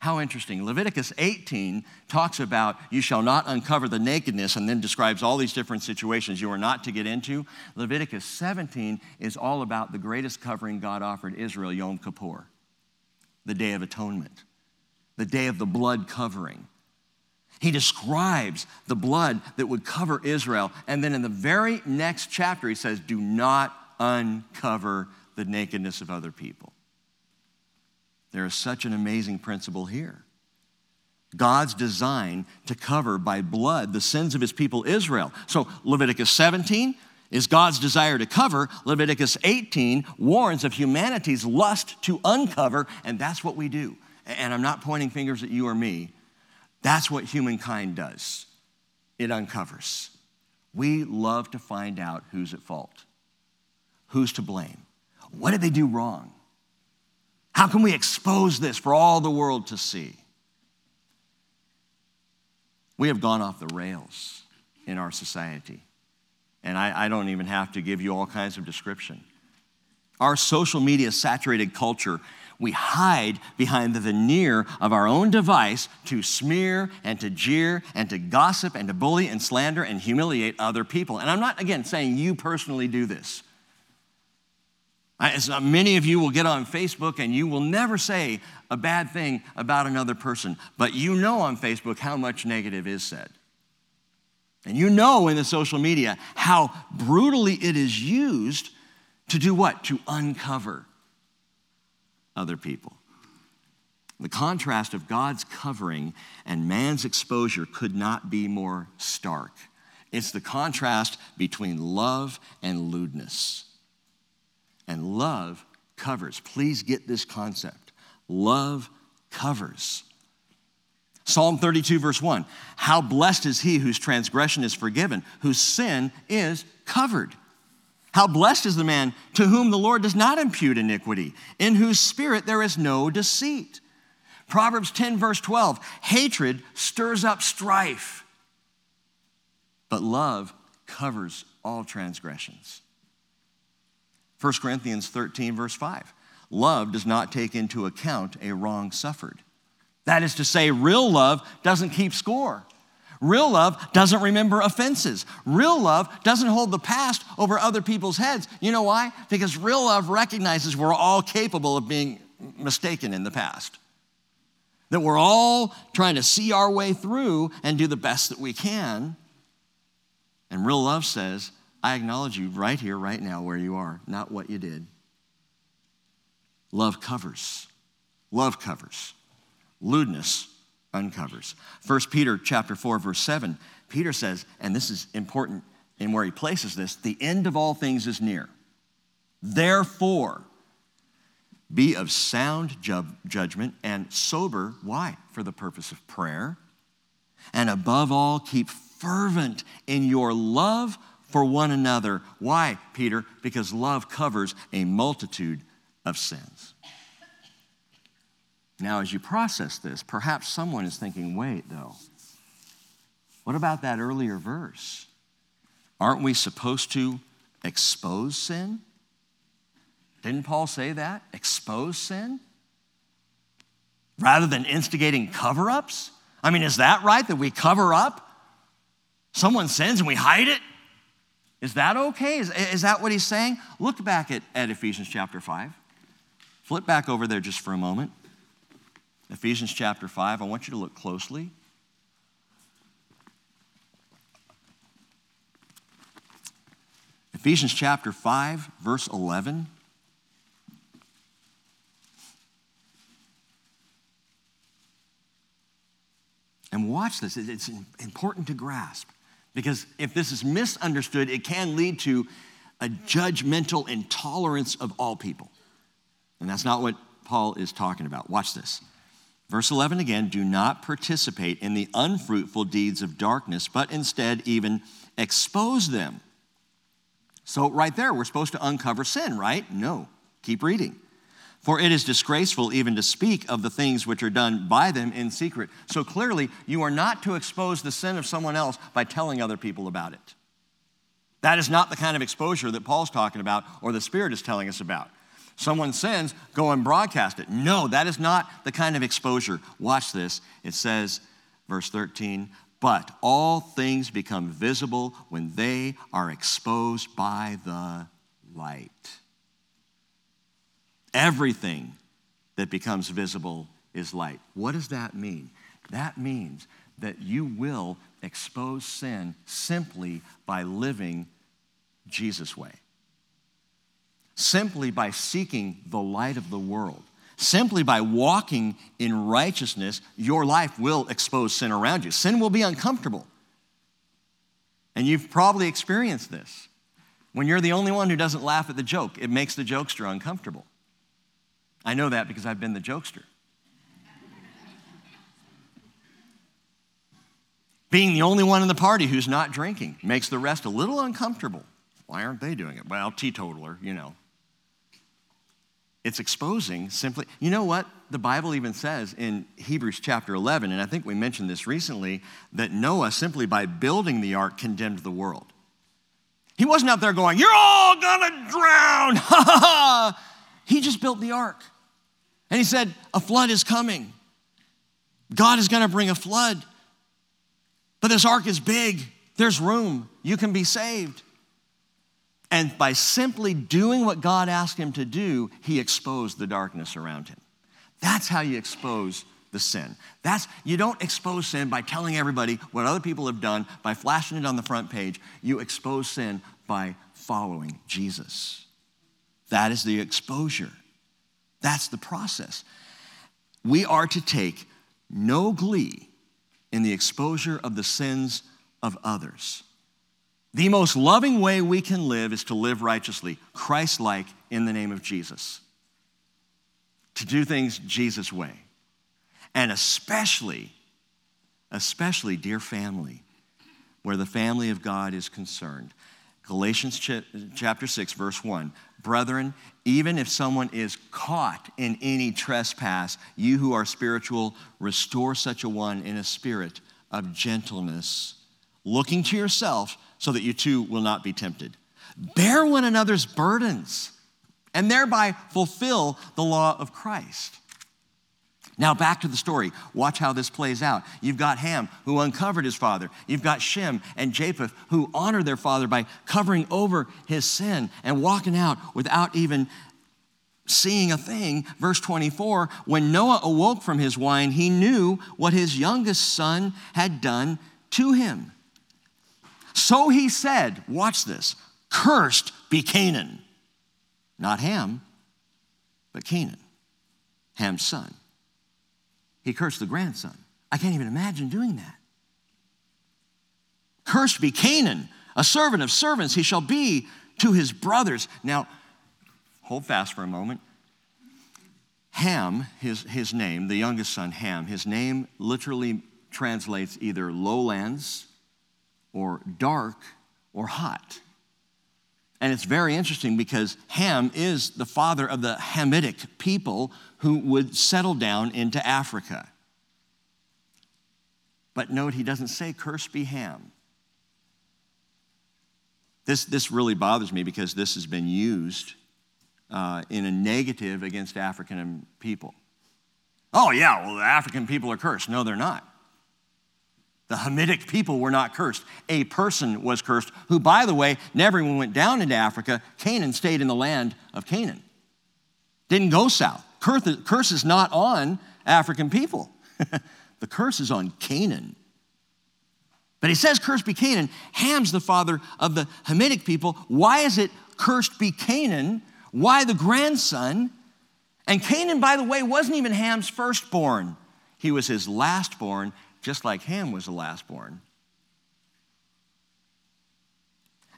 How interesting. Leviticus eighteen talks about you shall not uncover the nakedness and then describes all these different situations you are not to get into. Leviticus seventeen is all about the greatest covering God offered Israel, Yom Kippur, the Day of Atonement, the day of the blood covering. He describes the blood that would cover Israel, and then in the very next chapter he says, do not uncover the nakedness of other people. There is such an amazing principle here. God's design to cover by blood the sins of his people Israel. So Leviticus seventeen is God's desire to cover. Leviticus eighteen warns of humanity's lust to uncover, and that's what we do. And I'm not pointing fingers at you or me. That's what humankind does. It uncovers. We love to find out who's at fault, who's to blame. What did they do wrong? How can we expose this for all the world to see? We have gone off the rails in our society. And I, I don't even have to give you all kinds of description. Our social media saturated culture, we hide behind the veneer of our own device to smear and to jeer and to gossip and to bully and slander and humiliate other people. And I'm not, again, saying you personally do this. It's not, many of you will get on Facebook and you will never say a bad thing about another person, but you know on Facebook how much negative is said. And you know in the social media how brutally it is used to do what? To uncover other people. The contrast of God's covering and man's exposure could not be more stark. It's the contrast between love and lewdness. And love covers. Please get this concept. Love covers. Psalm thirty-two, verse one. How blessed is he whose transgression is forgiven, whose sin is covered. How blessed is the man to whom the Lord does not impute iniquity, in whose spirit there is no deceit. Proverbs ten, verse twelve. Hatred stirs up strife, but love covers all transgressions. First Corinthians thirteen, verse five. Love does not take into account a wrong suffered. That is to say, real love doesn't keep score. Real love doesn't remember offenses. Real love doesn't hold the past over other people's heads. You know why? Because real love recognizes we're all capable of being mistaken in the past. That we're all trying to see our way through and do the best that we can. And real love says, I acknowledge you right here, right now, where you are, not what you did. Love covers. Love covers. Lewdness uncovers. First Peter chapter four, verse seven, Peter says, and this is important in where he places this, the end of all things is near. Therefore, be of sound ju- judgment and sober, why? For the purpose of prayer. And above all, keep fervent in your love for one another. Why, Peter? Because love covers a multitude of sins. Now, as you process this, perhaps someone is thinking, wait, though, what about that earlier verse? Aren't we supposed to expose sin? Didn't Paul say that? Expose sin? Rather than instigating cover-ups? I mean, is that right, that we cover up? Someone sins and we hide it? Is that okay? Is, is that what he's saying? Look back at, at Ephesians chapter five. Flip back over there just for a moment. Ephesians chapter five, I want you to look closely. Ephesians chapter five, verse eleven. And watch this. It's important to grasp, because if this is misunderstood, it can lead to a judgmental intolerance of all people. And that's not what Paul is talking about. Watch this. Verse eleven again, do not participate in the unfruitful deeds of darkness, but instead even expose them. So right there, we're supposed to uncover sin, right? No. Keep reading. For it is disgraceful even to speak of the things which are done by them in secret. So clearly, you are not to expose the sin of someone else by telling other people about it. That is not the kind of exposure that Paul's talking about or the Spirit is telling us about. Someone sins, go and broadcast it. No, that is not the kind of exposure. Watch this. It says, verse thirteen, but all things become visible when they are exposed by the light. Everything that becomes visible is light. What does that mean? That means that you will expose sin simply by living Jesus' way. Simply by seeking the light of the world, simply by walking in righteousness, your life will expose sin around you. Sin will be uncomfortable. And you've probably experienced this. When you're the only one who doesn't laugh at the joke, it makes the jokester uncomfortable. I know that because I've been the jokester. Being the only one in the party who's not drinking makes the rest a little uncomfortable. Why aren't they doing it? Well, teetotaler, you know. It's exposing simply. You know what? The Bible even says in Hebrews chapter eleven, and I think we mentioned this recently, that Noah simply by building the ark condemned the world. He wasn't out there going, you're all gonna drown. Ha ha ha. He just built the ark. And he said, a flood is coming. God is gonna bring a flood. But this ark is big. There's room. You can be saved. And by simply doing what God asked him to do, he exposed the darkness around him. That's how you expose the sin. That's, you don't expose sin by telling everybody what other people have done, by flashing it on the front page. You expose sin by following Jesus. That is the exposure. That's the process. We are to take no glee in the exposure of the sins of others. The most loving way we can live is to live righteously, Christ-like, in the name of Jesus. To do things Jesus' way. And especially, especially, dear family, where the family of God is concerned. Galatians chapter six, verse one. Brethren, even if someone is caught in any trespass, you who are spiritual, restore such a one in a spirit of gentleness, looking to yourself, so that you too will not be tempted. Bear one another's burdens and thereby fulfill the law of Christ. Now back to the story. Watch how this plays out. You've got Ham, who uncovered his father. You've got Shem and Japheth, who honor their father by covering over his sin and walking out without even seeing a thing. Verse twenty-four, when Noah awoke from his wine, he knew what his youngest son had done to him. So he said, watch this, cursed be Canaan. Not Ham, but Canaan, Ham's son. He cursed the grandson. I can't even imagine doing that. Cursed be Canaan, a servant of servants he shall be to his brothers. Now, hold fast for a moment. Ham, his, his name, the youngest son, Ham, his name literally translates either lowlands or dark, or hot. And it's very interesting because Ham is the father of the Hamitic people who would settle down into Africa. But note, he doesn't say, cursed be Ham. This, this really bothers me because this has been used uh, in a negative against African people. Oh yeah, well, the African people are cursed. No, they're not. The Hamitic people were not cursed. A person was cursed who, by the way, never even went down into Africa. Canaan stayed in the land of Canaan. Didn't go south. Curse is not on African people. The curse is on Canaan. But he says, cursed be Canaan. Ham's the father of the Hamitic people. Why is it cursed be Canaan? Why the grandson? And Canaan, by the way, wasn't even Ham's firstborn. He was his lastborn, just like Ham was the last born.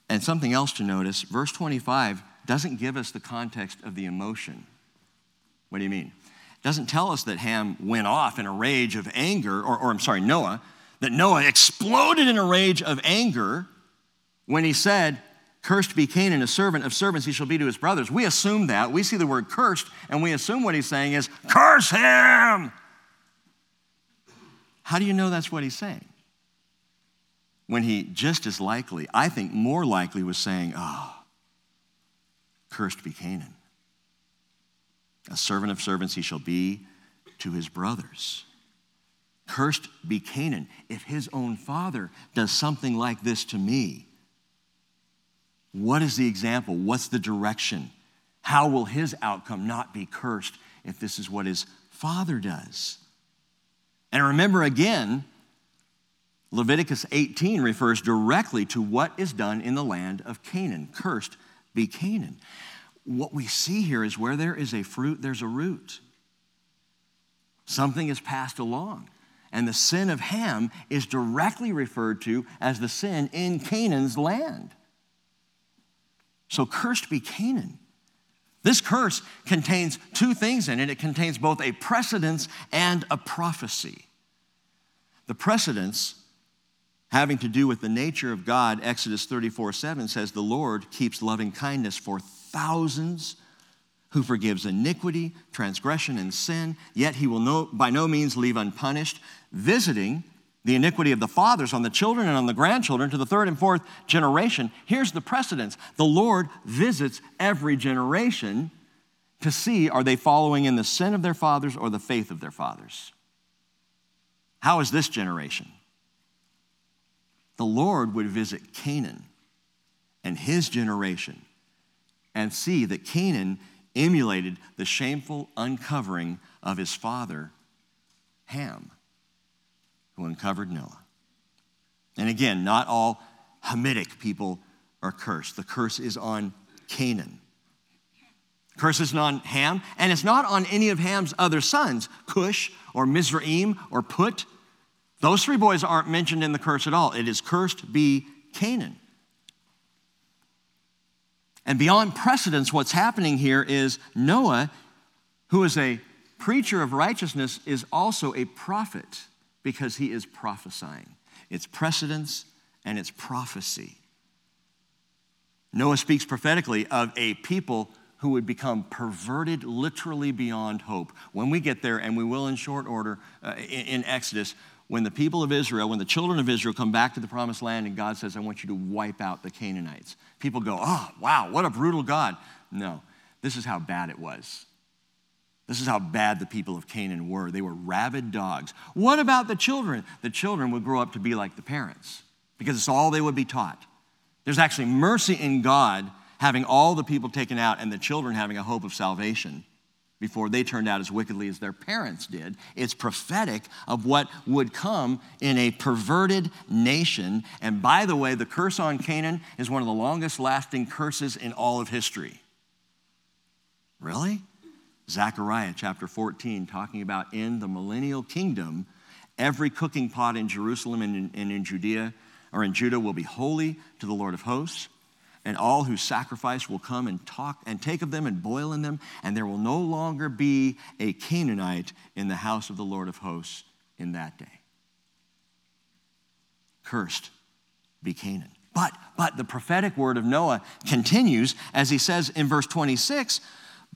And something else to notice, verse twenty-five doesn't give us the context of the emotion. What do you mean? It doesn't tell us that Ham went off in a rage of anger, or, or I'm sorry, Noah, that Noah exploded in a rage of anger when he said, "Cursed be Canaan, a servant of servants he shall be to his brothers." We assume that. We see the word cursed, and we assume what he's saying is, curse him! How do you know that's what he's saying? When he just as likely, I think more likely, was saying, oh, cursed be Canaan. A servant of servants he shall be to his brothers. Cursed be Canaan. If his own father does something like this to me, what is the example? What's the direction? How will his outcome not be cursed if this is what his father does? And remember again, Leviticus eighteen refers directly to what is done in the land of Canaan. Cursed be Canaan. What we see here is where there is a fruit, there's a root. Something is passed along. And the sin of Ham is directly referred to as the sin in Canaan's land. So cursed be Canaan. This curse contains two things in it. It contains both a precedence and a prophecy. The precedence having to do with the nature of God, Exodus thirty-four seven says, the Lord keeps loving kindness for thousands who forgives iniquity, transgression, and sin, yet he will no, by no means leave unpunished, visiting the iniquity of the fathers on the children and on the grandchildren to the third and fourth generation. Here's the precedence. The Lord visits every generation to see, are they following in the sin of their fathers or the faith of their fathers? How is this generation? The Lord would visit Canaan and his generation and see that Canaan emulated the shameful uncovering of his father, Ham, who uncovered Noah. And again, not all Hamitic people are cursed. The curse is on Canaan. The curse is not on Ham, and it's not on any of Ham's other sons, Cush or Mizraim or Put. Those three boys aren't mentioned in the curse at all. It is cursed be Canaan. And beyond precedence, what's happening here is Noah, who is a preacher of righteousness, is also a prophet because he is prophesying. It's precedence and it's prophecy. Noah speaks prophetically of a people who would become perverted literally beyond hope. When we get there, and we will in short order, uh, in, in Exodus, when the people of Israel, when the children of Israel come back to the promised land and God says, I want you to wipe out the Canaanites. People go, oh, wow, what a brutal God. No, this is how bad it was. This is how bad the people of Canaan were. They were rabid dogs. What about the children? The children would grow up to be like the parents because it's all they would be taught. There's actually mercy in God having all the people taken out and the children having a hope of salvation before they turned out as wickedly as their parents did. It's prophetic of what would come in a perverted nation. And by the way, the curse on Canaan is one of the longest lasting curses in all of history. Really? Zechariah chapter fourteen, talking about in the millennial kingdom, every cooking pot in Jerusalem and in, and in Judea or in Judah will be holy to the Lord of hosts. And all who sacrifice will come and talk and take of them and boil in them, and there will no longer be a Canaanite in the house of the Lord of hosts in that day. Cursed be Canaan. But, but the prophetic word of Noah continues as he says in verse twenty-six,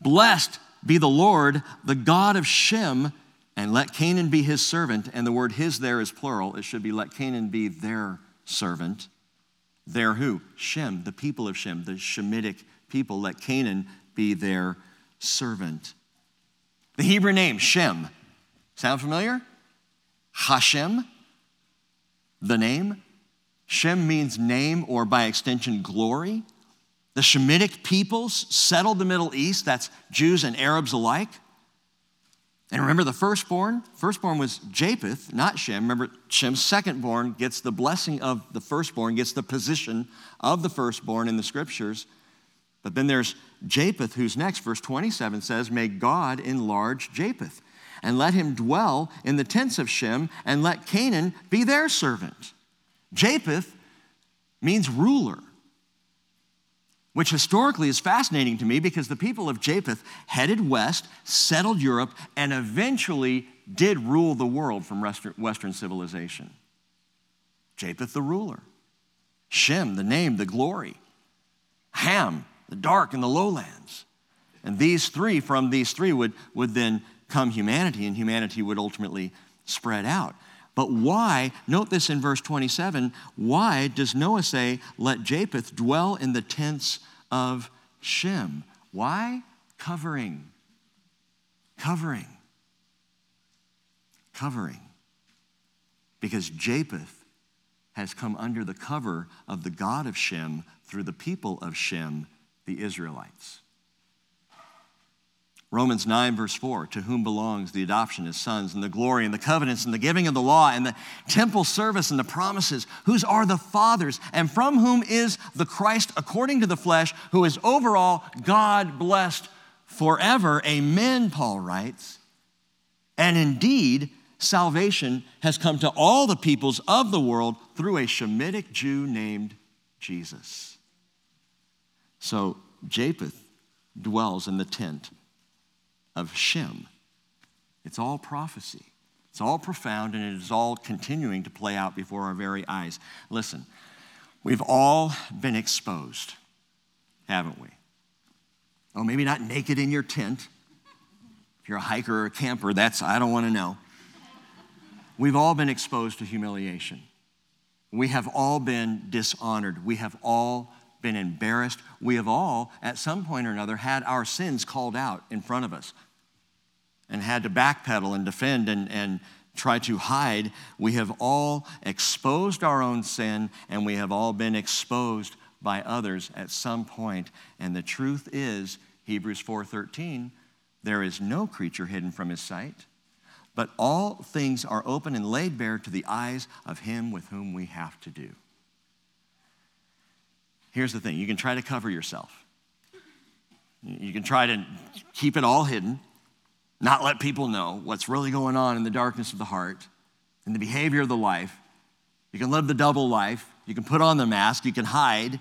blessed be the Lord, the God of Shem, and let Canaan be his servant. And the word his there is plural. It should be let Canaan be their servant. Their who? Shem, the people of Shem, the Shemitic people. Let Canaan be their servant. The Hebrew name, Shem. Sound familiar? Hashem, the name. Shem means name or by extension glory. The Shemitic peoples settled the Middle East. That's Jews and Arabs alike. And remember the firstborn? Firstborn was Japheth, not Shem. Remember, Shem's secondborn gets the blessing of the firstborn, gets the position of the firstborn in the scriptures. But then there's Japheth, who's next. Verse twenty-seven says, may God enlarge Japheth. and let him dwell in the tents of Shem, and let Canaan be their servant. Japheth means ruler, which historically is fascinating to me because the people of Japheth headed west, settled Europe, and eventually did rule the world from Western civilization. Japheth, the ruler. Shem, the name, the glory. Ham, the dark and the lowlands. And these three, from these three would, would then come humanity, and humanity would ultimately spread out. But why, note this in verse twenty-seven, why does Noah say, let Japheth dwell in the tents of Shem? Why? Covering. Covering. Covering. Because Japheth has come under the cover of the God of Shem through the people of Shem, the Israelites. Romans nine, verse four, to whom belongs the adoption as sons and the glory and the covenants and the giving of the law and the temple service and the promises, whose are the fathers and from whom is the Christ according to the flesh, who is overall God blessed forever. Amen, Paul writes. And indeed, salvation has come to all the peoples of the world through a Shemitic Jew named Jesus. So Japheth dwells in the tent of Shem. It's all prophecy. It's all profound, and it is all continuing to play out before our very eyes. Listen, we've all been exposed, haven't we? Oh, maybe not naked in your tent. If you're a hiker or a camper, that's, I don't want to know. We've all been exposed to humiliation. We have all been dishonored. We have all been embarrassed. We have all, at some point or another, had our sins called out in front of us and had to backpedal and defend and, and try to hide. We have all exposed our own sin, and we have all been exposed by others at some point. And the truth is, Hebrews four thirteen, there is no creature hidden from his sight, but all things are open and laid bare to the eyes of him with whom we have to do. Here's the thing, you can try to cover yourself. You can try to keep it all hidden, not let people know what's really going on in the darkness of the heart and the behavior of the life. You can live the double life. You can put on the mask. You can hide.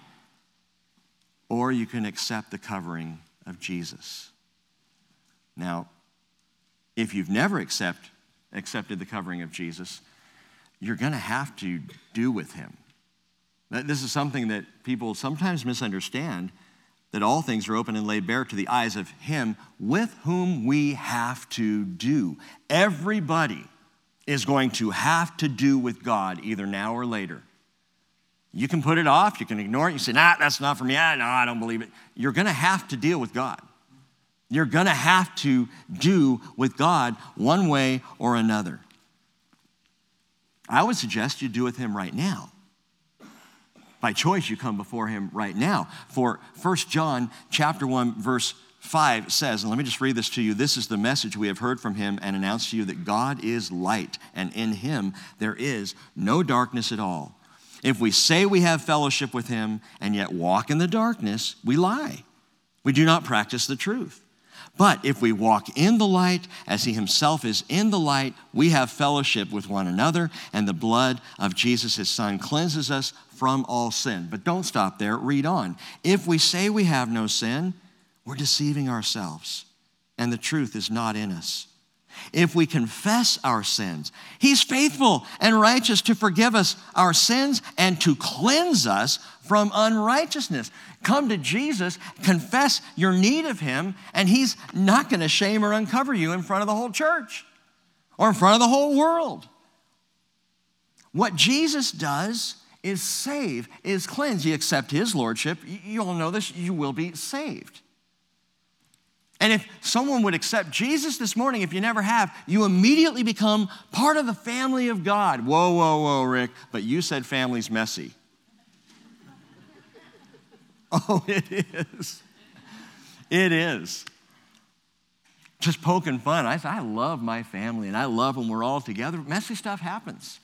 Or you can accept the covering of Jesus. Now, if you've never accept, accepted the covering of Jesus, you're going to have to do with him. This is something that people sometimes misunderstand, that all things are open and laid bare to the eyes of him with whom we have to do. Everybody is going to have to do with God either now or later. You can put it off. You can ignore it. You say, nah, that's not for me. Ah, no, I don't believe it. You're going to have to deal with God. You're going to have to do with God one way or another. I would suggest you do with him right now. By choice, you come before him right now. For First John chapter one, verse five says, and let me just read this to you. This is the message we have heard from him and announced to you, that God is light, and in him there is no darkness at all. If we say we have fellowship with him and yet walk in the darkness, we lie. We do not practice the truth. But if we walk in the light, as he himself is in the light, we have fellowship with one another, and the blood of Jesus, his son, cleanses us from all sin. But don't stop there. Read on. If we say we have no sin, we're deceiving ourselves, and the truth is not in us. If we confess our sins, he's faithful and righteous to forgive us our sins and to cleanse us from unrighteousness. Come to Jesus, confess your need of him, and he's not going to shame or uncover you in front of the whole church or in front of the whole world. What Jesus does is save, is cleanse. You accept his lordship, you all know this, you will be saved. And if someone would accept Jesus this morning, if you never have, you immediately become part of the family of God. Whoa, whoa, whoa, Rick, but you said family's messy. Oh, it is. It is. Just poking fun. I, I love my family, and I love when we're all together. Messy stuff happens.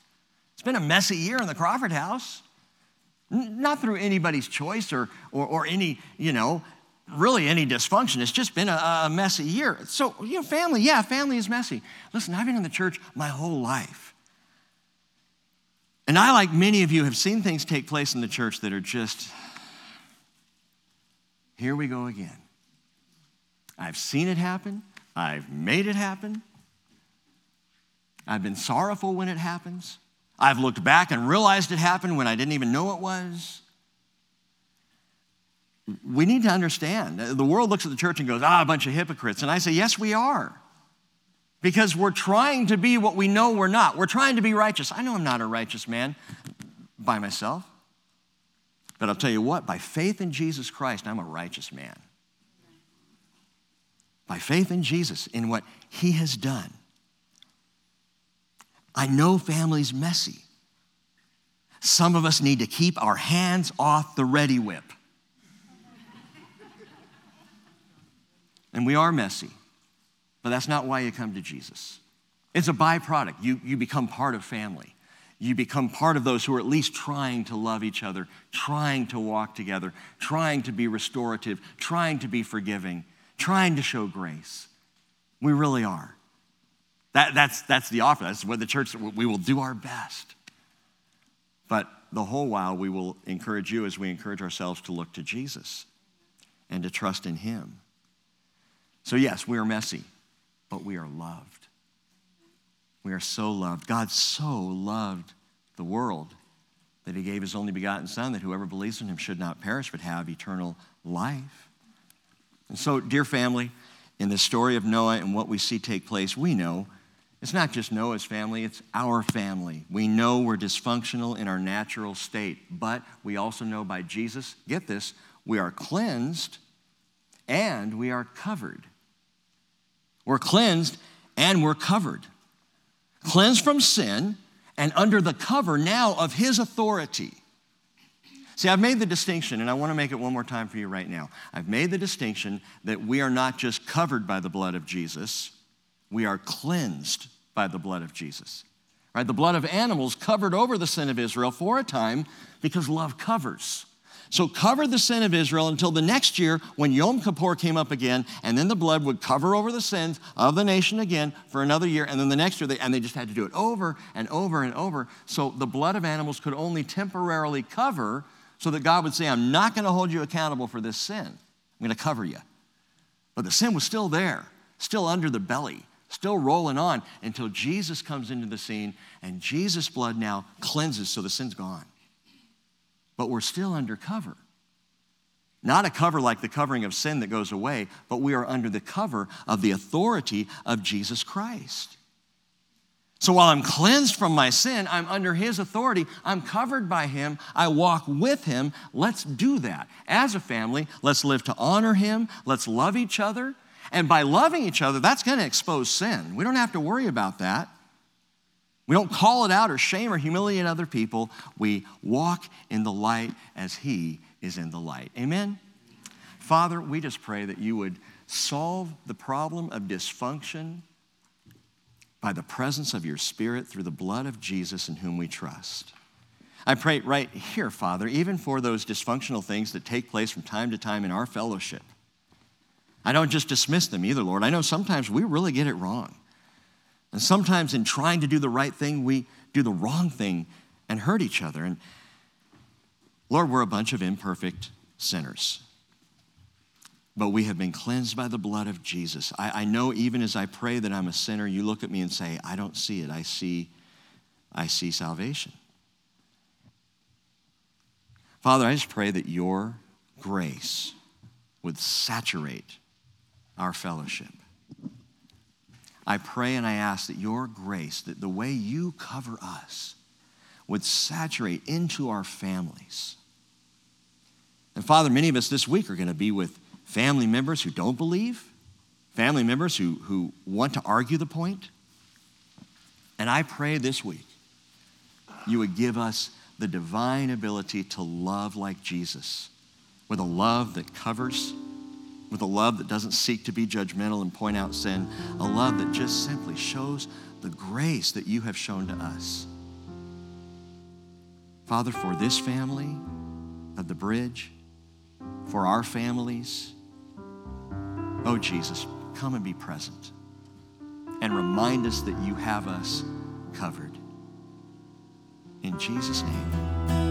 It's been a messy year in the Crawford house. N- not through anybody's choice or, or, or any, you know, really any dysfunction. It's just been a, a messy year. So, you know, family, yeah, family is messy. Listen, I've been in the church my whole life. And I, like many of you, have seen things take place in the church that are just, here we go again. I've seen it happen. I've made it happen. I've been sorrowful when it happens. I've looked back and realized it happened when I didn't even know it was. We need to understand. The world looks at the church and goes, ah, a bunch of hypocrites. And I say, yes, we are. Because we're trying to be what we know we're not. We're trying to be righteous. I know I'm not a righteous man by myself. But I'll tell you what, by faith in Jesus Christ, I'm a righteous man. By faith in Jesus, in what he has done. I know family's messy. Some of us need to keep our hands off the Ready Whip. And we are messy, but that's not why you come to Jesus. It's a byproduct. You, you become part of family. You become part of those who are at least trying to love each other, trying to walk together, trying to be restorative, trying to be forgiving, trying to show grace. We really are. That, that's, that's the offer. That's what the church, we will do our best. But the whole while, we will encourage you as we encourage ourselves to look to Jesus and to trust in him. So yes, we are messy, but we are loved. We are so loved. God so loved the world that he gave his only begotten son, that whoever believes in him should not perish but have eternal life. And so, dear family, in the story of Noah and what we see take place, we know it's not just Noah's family, it's our family. We know we're dysfunctional in our natural state, but we also know by Jesus, get this, we are cleansed and we are covered. We're cleansed and we're covered. Cleansed from sin and under the cover now of his authority. See, I've made the distinction, and I want to make it one more time for you right now. I've made the distinction that we are not just covered by the blood of Jesus, we are cleansed by the blood of Jesus. Right? The blood of animals covered over the sin of Israel for a time because love covers. So cover the sin of Israel until the next year when Yom Kippur came up again, and then the blood would cover over the sins of the nation again for another year, and then the next year, they, and they just had to do it over and over and over. So the blood of animals could only temporarily cover so that God would say, I'm not going to hold you accountable for this sin. I'm going to cover you. But the sin was still there, still under the belly, still rolling on until Jesus comes into the scene, and Jesus' blood now cleanses so the sin's gone. But we're still under cover. Not a cover like the covering of sin that goes away, but we are under the cover of the authority of Jesus Christ. So while I'm cleansed from my sin, I'm under his authority, I'm covered by him, I walk with him. Let's do that. As a family, let's live to honor him, let's love each other, and by loving each other, that's gonna expose sin. We don't have to worry about that. We don't call it out or shame or humiliate other people. We walk in the light as he is in the light. Amen? Father, we just pray that you would solve the problem of dysfunction by the presence of your Spirit through the blood of Jesus in whom we trust. I pray right here, Father, even for those dysfunctional things that take place from time to time in our fellowship. I don't just dismiss them either, Lord. I know sometimes we really get it wrong. And sometimes in trying to do the right thing, we do the wrong thing and hurt each other. And Lord, we're a bunch of imperfect sinners. But we have been cleansed by the blood of Jesus. I, I know even as I pray that I'm a sinner, you look at me and say, I don't see it. I see, I see salvation. Father, I just pray that your grace would saturate our fellowship. I pray and I ask that your grace, that the way you cover us, would saturate into our families. And Father, many of us this week are going to be with family members who don't believe, family members who, who want to argue the point. And I pray this week you would give us the divine ability to love like Jesus, with a love that covers, with a love that doesn't seek to be judgmental and point out sin, a love that just simply shows the grace that you have shown to us. Father, for this family of the Bridge, for our families, Oh, Jesus, come and be present and remind us that you have us covered. In Jesus' name.